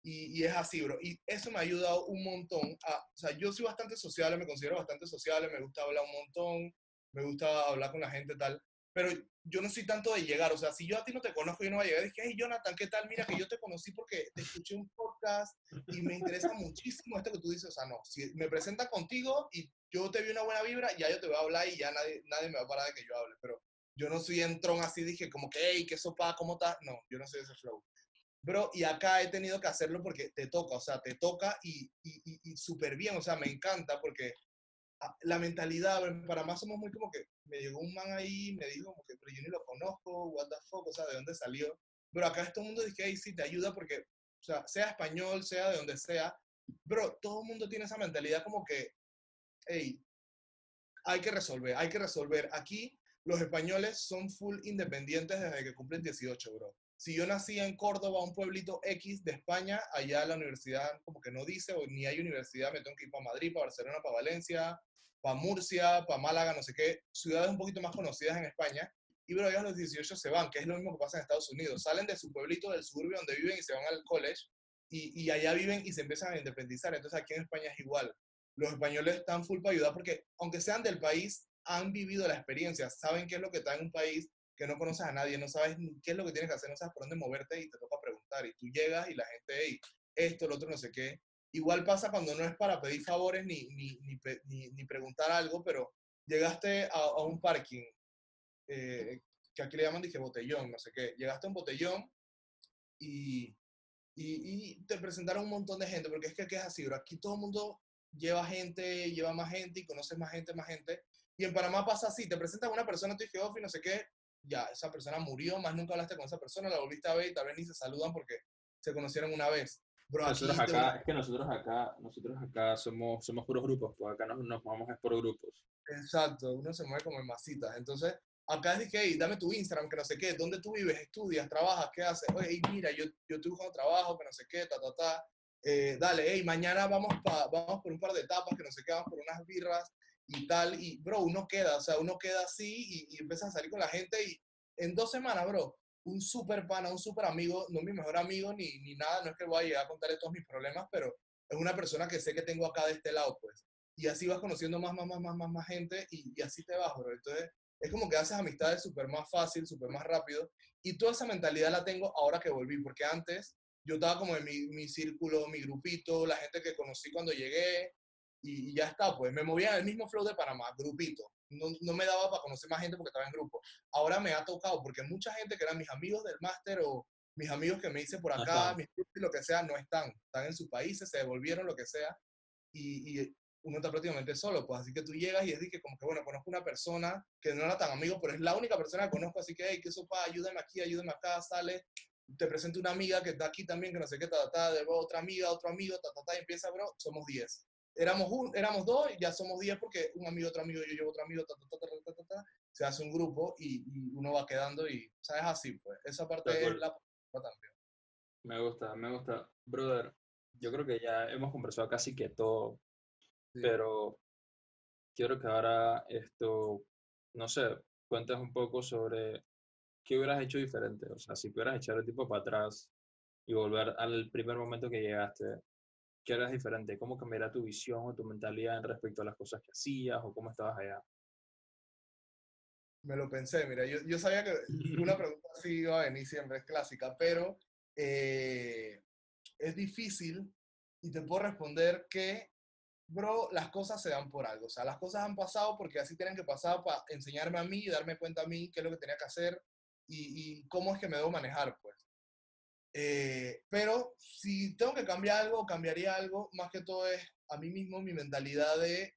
Y es así, bro. Y eso me ha ayudado un montón. O sea, yo soy bastante social, me considero bastante social, me gusta hablar un montón, me gusta hablar con la gente, tal. Pero yo no soy tanto de llegar. O sea, si yo a ti no te conozco, yo no voy a llegar y dije, hey, Jonathan, ¿qué tal? Mira, que yo te conocí porque te escuché un podcast y me interesa muchísimo esto que tú dices. O sea, no, si me presentan contigo y yo te vi una buena vibra, ya yo te voy a hablar y ya nadie me va a parar de que yo hable. Pero yo no soy entrón así, dije, como que, hey, qué sopa, ¿cómo estás? No, yo no soy ese flow. Bro, y acá he tenido que hacerlo porque te toca, o sea, te toca y súper bien, o sea, me encanta porque la mentalidad, en Panamá somos muy como que, me llegó un man ahí, me dijo como que, pero yo ni lo conozco, what the fuck, o sea, ¿de dónde salió? Pero acá todo el mundo dice, ay, sí, te ayuda porque, o sea español, sea de donde sea, bro, todo el mundo tiene esa mentalidad como que, hey, hay que resolver. Aquí los españoles son full independientes desde que cumplen 18, bro. Si yo nací en Córdoba, un pueblito X de España, allá la universidad como que no dice, o ni hay universidad, me tengo que ir para Madrid, para Barcelona, para Valencia, para Murcia, para Málaga, no sé qué, ciudades un poquito más conocidas en España, y bro, ellos a los 18 se van, que es lo mismo que pasa en Estados Unidos. Salen de su pueblito, del suburbio donde viven y se van al college, y allá viven y se empiezan a independizar. Entonces aquí en España es igual. Los españoles están full para ayudar porque, aunque sean del país, han vivido la experiencia, saben qué es lo que está en un país, que no conoces a nadie, no sabes ni qué es lo que tienes que hacer, no sabes por dónde moverte y te toca preguntar. Y tú llegas y la gente, hey, esto, lo otro, no sé qué. Igual pasa cuando no es para pedir favores ni preguntar algo, pero llegaste a un parking, que aquí le llaman, dije, botellón, no sé qué. Llegaste a un botellón y te presentaron un montón de gente, porque es que es así, bro. Aquí todo el mundo lleva más gente y conoces más gente. Y en Panamá pasa así, te presentas a una persona, te dije, ofi, no sé qué, ya, esa persona murió, más nunca hablaste con esa persona, la volviste a ver y tal vez ni se saludan porque se conocieron una vez. Bro, nosotros acá somos puros grupos, pues acá nos vamos por grupos. Exacto, uno se mueve como en masitas. Entonces, acá es que, hey, dame tu Instagram, que no sé qué, ¿dónde tú vives? ¿Estudias? ¿Trabajas? ¿Qué haces? Oye, hey, mira, yo estoy buscando trabajo, que no sé qué, ta. Dale, hey, mañana vamos por un par de tapas, que no sé qué, vamos por unas birras y tal, y bro, uno queda así y empieza a salir con la gente y en 2 semanas, bro, un super pana, un super amigo, no mi mejor amigo ni nada, no es que voy a llegar a contarle todos mis problemas, pero es una persona que sé que tengo acá de este lado, pues, y así vas conociendo más gente y así te vas, bro, entonces es como que haces amistades súper más fácil, súper más rápido, y toda esa mentalidad la tengo ahora que volví, porque antes yo estaba como en mi círculo, mi grupito, la gente que conocí cuando llegué, y ya está, pues me movía en el mismo flow de Panamá, grupito. No me daba para conocer más gente porque estaba en grupo. Ahora me ha tocado, porque mucha gente que eran mis amigos del máster o mis amigos que me hice por acá, mis grupos y lo que sea, no están en sus países, se devolvieron, lo que sea. Y uno está prácticamente solo, pues así que tú llegas y es que como que, bueno, conozco una persona que no era tan amigo, pero es la única persona que conozco, así que, hey, qué sopa, ayúdame aquí, ayúdame acá, sale, te presento una amiga que está aquí también, que no sé qué, de otra amiga, otro amigo, y empieza, bro, somos 10. Éramos 2 y ya somos 10 porque un amigo, otro amigo, yo llevo otro amigo, se hace un grupo y uno va quedando y, ¿sabes? Así, pues, esa parte es la también. Me gusta. Brother, yo creo que ya hemos conversado casi que todo, sí, pero quiero que ahora esto, no sé, cuentes un poco sobre qué hubieras hecho diferente. O sea, si pudieras echar el tiempo para atrás y volver al primer momento que llegaste, ¿qué eras diferente? ¿Cómo cambiará tu visión o tu mentalidad en respecto a las cosas que hacías o cómo estabas allá? Me lo pensé, mira, yo sabía que una pregunta así iba a venir, siempre es clásica, pero es difícil y te puedo responder que, bro, las cosas se dan por algo. O sea, las cosas han pasado porque así tienen que pasar para enseñarme a mí y darme cuenta a mí qué es lo que tenía que hacer y cómo es que me debo manejar, pues. Pero si tengo que cambiar algo, cambiaría algo, más que todo es a mí mismo, mi mentalidad de...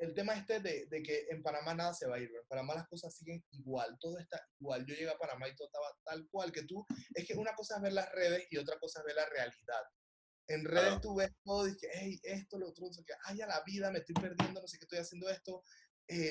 El tema este de que en Panamá nada se va a ir, en Panamá las cosas siguen igual, todo está igual. Yo llegué a Panamá y todo estaba tal cual que tú. Es que una cosa es ver las redes y otra cosa es ver la realidad. En redes tú ves todo y dices, hey, esto, lo otro, no sé qué, ay, a la vida, me estoy perdiendo, no sé qué, estoy haciendo esto,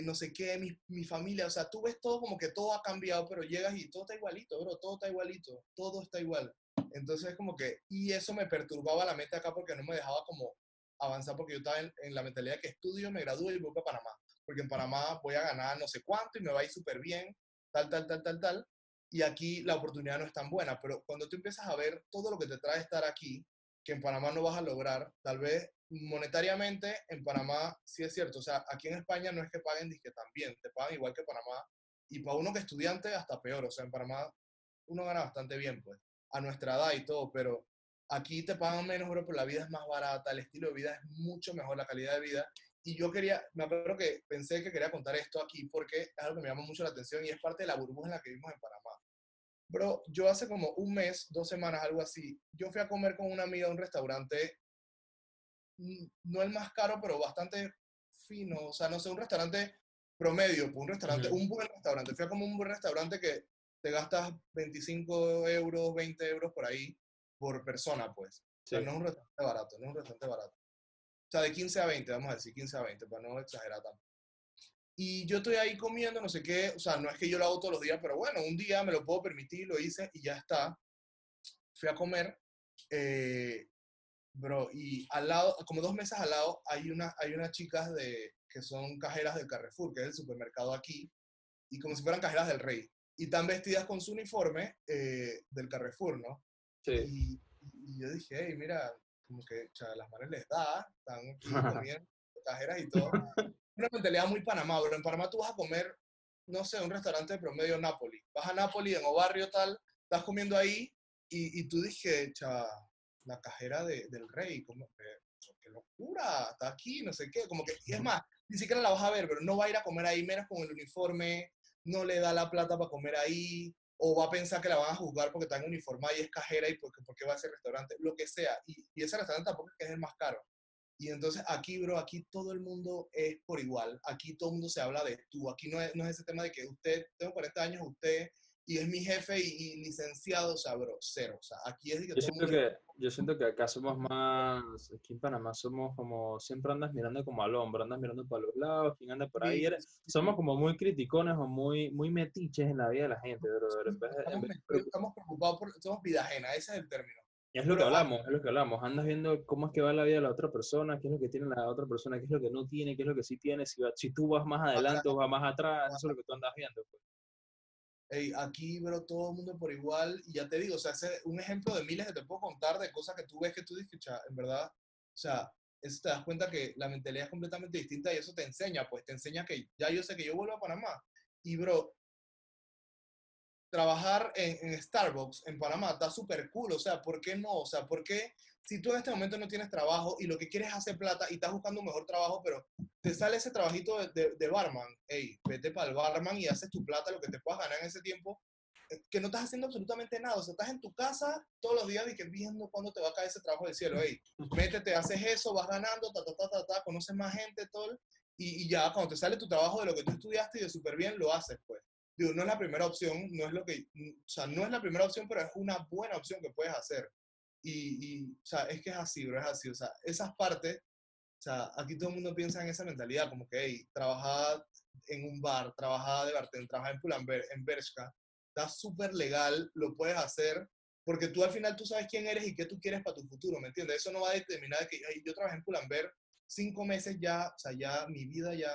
no sé qué, mi familia, o sea, tú ves todo como que todo ha cambiado, pero llegas y todo está igualito, bro, todo está igualito, todo está igual. Entonces como que, y eso me perturbaba la mente acá porque no me dejaba como avanzar, porque yo estaba en la mentalidad de que estudio, me gradúo y voy para Panamá, porque en Panamá voy a ganar no sé cuánto y me va a ir súper bien, tal, y aquí la oportunidad no es tan buena, pero cuando tú empiezas a ver todo lo que te trae estar aquí, que en Panamá no vas a lograr, tal vez monetariamente en Panamá sí es cierto, o sea, aquí en España no es que paguen, dice que también, te pagan igual que Panamá, y para uno que estudiante hasta peor, o sea, en Panamá uno gana bastante bien, pues, a nuestra edad y todo, pero aquí te pagan menos, bro, pero la vida es más barata, el estilo de vida es mucho mejor, la calidad de vida. Y yo quería, me acuerdo que pensé que quería contar esto aquí porque es algo que me llama mucho la atención y es parte de la burbuja en la que vivimos en Panamá. Bro, yo hace como un mes, 2 semanas, algo así, yo fui a comer con una amiga a un restaurante, no el más caro, pero bastante fino, o sea, no sé, un restaurante promedio, un restaurante, un buen restaurante. Fui a como un buen restaurante que te gastas 25 euros, 20 euros por ahí, por persona, pues. Sí. O sea, no es un restaurante barato, no es un restaurante barato. O sea, de 15 a 20, vamos a decir, 15 a 20, para no exagerar tanto. Y yo estoy ahí comiendo, no sé qué, o sea, no es que yo lo hago todos los días, pero bueno, un día me lo puedo permitir, lo hice y ya está. Fui a comer, bro, y al lado, como 2 mesas al lado, hay unas chicas que son cajeras del Carrefour, que es el supermercado aquí, y como si fueran cajeras del Rey. Y están vestidas con su uniforme del Carrefour, ¿no? Sí. Y yo dije, hey, mira, como que o sea, las manos les da, están comiendo cajeras y todo. Una mentalidad muy Panamá, bro. En Panamá tú vas a comer, no sé, un restaurante de promedio Nápoli. Vas a Nápoli, en o barrio tal, estás comiendo ahí y tú dije, cha, la cajera del Rey, como que, qué locura, está aquí, no sé qué. Como que, y es más, ni siquiera la vas a ver, pero no va a ir a comer ahí, menos con el uniforme, no le da la plata para comer ahí. O va a pensar que la van a juzgar porque está en uniformada y es cajera y porque va a ese restaurante, lo que sea. Y ese restaurante tampoco es el más caro. Y entonces aquí, bro, aquí todo el mundo es por igual. Aquí todo el mundo se habla de tú. Aquí no es ese tema de que usted, tengo 40 años, usted, y es mi jefe y licenciado, o sea, bro, cero. O sea, aquí es de que yo siento que acá somos más, aquí en Panamá somos como, siempre andas mirando como al hombro, andas mirando para los lados, quién anda por ahí. Sí, somos como muy criticones o muy metiches en la vida de la gente, bro. Estamos preocupados somos vida ajena, ese es el término. Y es lo que hablamos, es lo que hablamos. Andas viendo cómo es que va la vida de la otra persona, qué es lo que tiene la otra persona, qué es lo que no tiene, qué es lo que sí tiene, si tú vas más adelante o vas más atrás, eso es lo que tú andas viendo, pues. Hey, aquí, bro, todo el mundo por igual, y ya te digo, o sea, ese es un ejemplo de miles que te puedo contar de cosas que tú ves que tú dices, en verdad, o sea, eso te das cuenta que la mentalidad es completamente distinta y eso te enseña, pues, te enseña que ya yo sé que yo vuelvo a Panamá, y bro, trabajar en Starbucks en Panamá está súper cool, o sea, ¿por qué no? O sea, ¿por qué? Si tú en este momento no tienes trabajo y lo que quieres es hacer plata y estás buscando un mejor trabajo, pero te sale ese trabajito de barman, hey, vete para el barman y haces tu plata, lo que te puedas ganar en ese tiempo, que no estás haciendo absolutamente nada. O sea, estás en tu casa todos los días y que viendo cuándo te va a caer ese trabajo del cielo. Hey, métete, haces eso, vas ganando, conoces más gente, todo. Y ya cuando te sale tu trabajo de lo que tú estudiaste y de súper bien, lo haces, pues. Digo, no es la primera opción, no es lo que, o sea, no es la primera opción, pero es una buena opción que puedes hacer. O sea, es que es así, bro, es así. O sea, esas partes, o sea, aquí todo el mundo piensa en esa mentalidad, como que, hey, trabajar en un bar, trabajar de bartender, trabajar en Pull&Bear, en Bershka, está súper legal, lo puedes hacer, porque tú al final tú sabes quién eres y qué tú quieres para tu futuro, ¿me entiendes? Eso no va a determinar que, ay, yo trabajé en Pull&Bear 5 meses ya, o sea, ya mi vida ya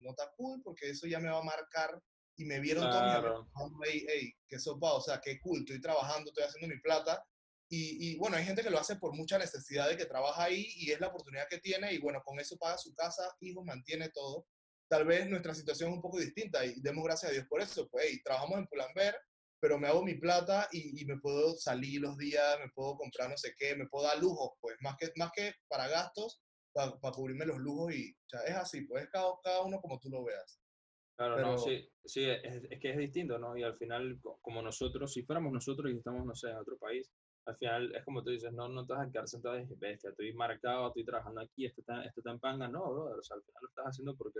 no está cool, porque eso ya me va a marcar y me vieron todos mis amigos, hey, qué sopa, o sea, qué cool, estoy trabajando, estoy haciendo mi plata. Y bueno, hay gente que lo hace por mucha necesidad de que trabaja ahí y es la oportunidad que tiene y bueno, con eso paga su casa, hijos, mantiene todo. Tal vez nuestra situación es un poco distinta y demos gracias a Dios por eso. Pues, hey, trabajamos en Pull&Bear, pero me hago mi plata y me puedo salir los días, me puedo comprar no sé qué, me puedo dar lujos, pues, más que para gastos, para cubrirme los lujos y o sea, es así, pues, cada uno como tú lo veas. Claro, pero... no, sí, es que es distinto, ¿no? Y al final, como nosotros, si fuéramos nosotros y estamos, no sé, en otro país, al final es como tú dices, no te vas a quedar sentado y dices, bestia, estoy marcado, estoy trabajando aquí, esto está en panga. No, brother, o sea, al final lo estás haciendo porque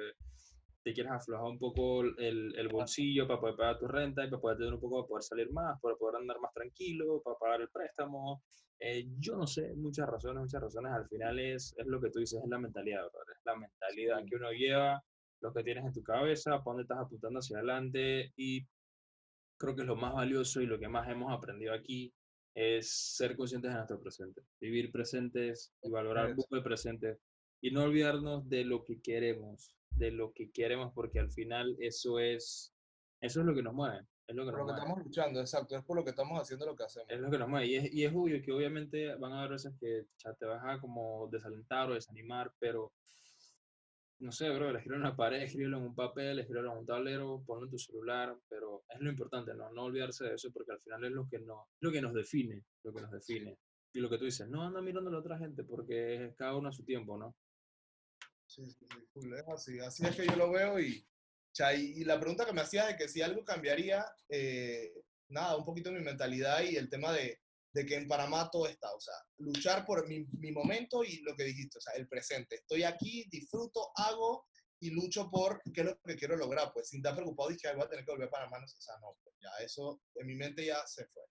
te quieres aflojar un poco el bolsillo para poder pagar tu renta y para poder tener un poco, para poder salir más, para poder andar más tranquilo, para pagar el préstamo. Yo no sé, muchas razones. Al final es lo que tú dices, es la mentalidad, brother. Es la mentalidad que uno lleva, lo que tienes en tu cabeza, para dónde estás apuntando hacia adelante. Y creo que es lo más valioso y lo que más hemos aprendido aquí, es ser conscientes de nuestro presente, vivir presentes y valorar un poco el presente y no olvidarnos de lo que queremos, porque al final eso es lo que nos mueve, es lo que nos mueve. Estamos luchando, exacto, es por lo que estamos haciendo lo que hacemos. Es lo que nos mueve y es obvio que obviamente van a haber veces que te vas a como desalentar o desanimar, pero no sé, bro, escríbelo en una pared, escríbelo en un papel, escríbelo en un tablero, ponlo en tu celular, pero es lo importante, no olvidarse de eso, porque al final es lo que nos define. Y lo que tú dices, no anda mirando a la otra gente, porque es cada uno a su tiempo, ¿no? Sí, cool, es así es que yo lo veo y la pregunta que me hacías de que si algo cambiaría, nada, un poquito mi mentalidad y el tema de que en Panamá todo está, o sea, luchar por mi momento y lo que dijiste, o sea, el presente. Estoy aquí, disfruto, hago y lucho por qué es lo que quiero lograr, pues, sin estar preocupado y que voy a tener que volver a Panamá, no, o sea, no, pues, ya eso en mi mente ya se fue.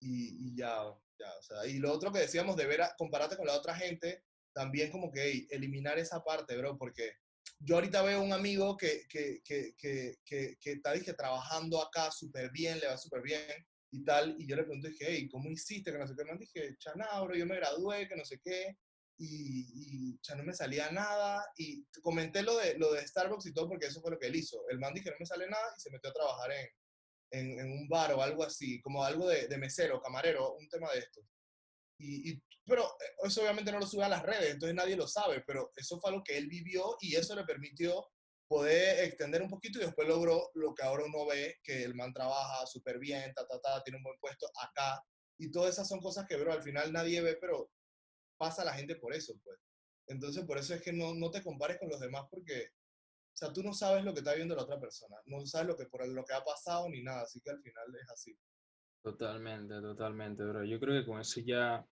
Y ya, o sea, y lo otro que decíamos de ver, compararte con la otra gente, también como que hey, eliminar esa parte, bro, porque yo ahorita veo un amigo que está dije, trabajando acá súper bien, le va súper bien, y tal, y yo le pregunto, dije, hey, ¿cómo hiciste? Que no sé qué, me dije, chanabro, yo me gradué, que no sé qué, y ya no me salía nada, y comenté lo de Starbucks y todo, porque eso fue lo que él hizo. El man dije, no me sale nada, y se metió a trabajar en un bar o algo así, como algo de mesero, camarero, un tema de esto. Pero eso obviamente no lo sube a las redes, entonces nadie lo sabe, pero eso fue lo que él vivió, y eso le permitió poder extender un poquito y después logró lo que ahora uno ve, que el man trabaja súper bien, tiene un buen puesto acá. Y todas esas son cosas que, bro, al final nadie ve, pero pasa la gente por eso, pues. Entonces, por eso es que no te compares con los demás porque, o sea, tú no sabes lo que está viendo la otra persona. No sabes por lo que ha pasado ni nada, así que al final es así. Totalmente, bro. Yo creo que con eso ya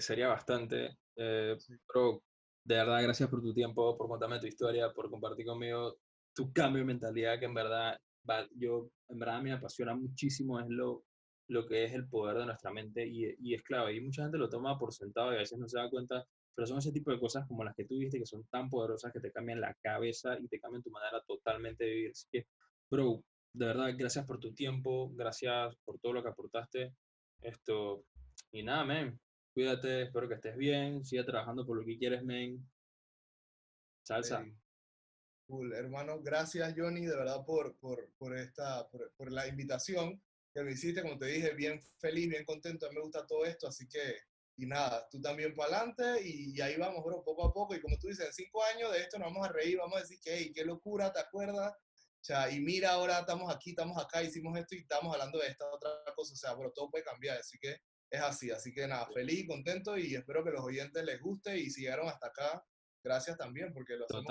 sería bastante, sí. Pero... de verdad, gracias por tu tiempo, por contarme tu historia, por compartir conmigo tu cambio de mentalidad, que en verdad, me apasiona muchísimo, es lo que es el poder de nuestra mente y es clave. Y mucha gente lo toma por sentado y a veces no se da cuenta, pero son ese tipo de cosas como las que tú viste, que son tan poderosas que te cambian la cabeza y te cambian tu manera totalmente de vivir. Así que, bro, de verdad, gracias por tu tiempo, gracias por todo lo que aportaste. Y nada, man. Cuídate, espero que estés bien, sigue trabajando por lo que quieres, men. Salsa. Hey. Cool, hermano, gracias, Johnny, de verdad, por la invitación que me hiciste, como te dije, bien feliz, bien contento, a mí me gusta todo esto, así que, y nada, tú también para adelante, y ahí vamos, bro, poco a poco, y como tú dices, en 5 años de esto nos vamos a reír, vamos a decir que, hey, qué locura, ¿te acuerdas? O sea, y mira, ahora estamos aquí, estamos acá, hicimos esto, y estamos hablando de esta otra cosa, o sea, bro, todo puede cambiar, así que, es así que nada, feliz, contento y espero que los oyentes les guste y si llegaron hasta acá, gracias también porque lo hacemos.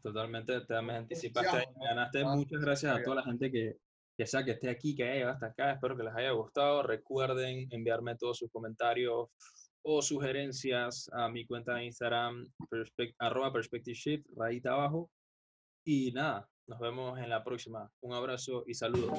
Totalmente, te me anticipaste, ganaste. Muchas gracias a toda la gente que ya sea que esté aquí, que haya llegado hasta acá, espero que les haya gustado. Recuerden enviarme todos sus comentarios o sugerencias a mi cuenta de Instagram, @PerspectiveShift, rayita abajo. Y nada, nos vemos en la próxima. Un abrazo y saludos.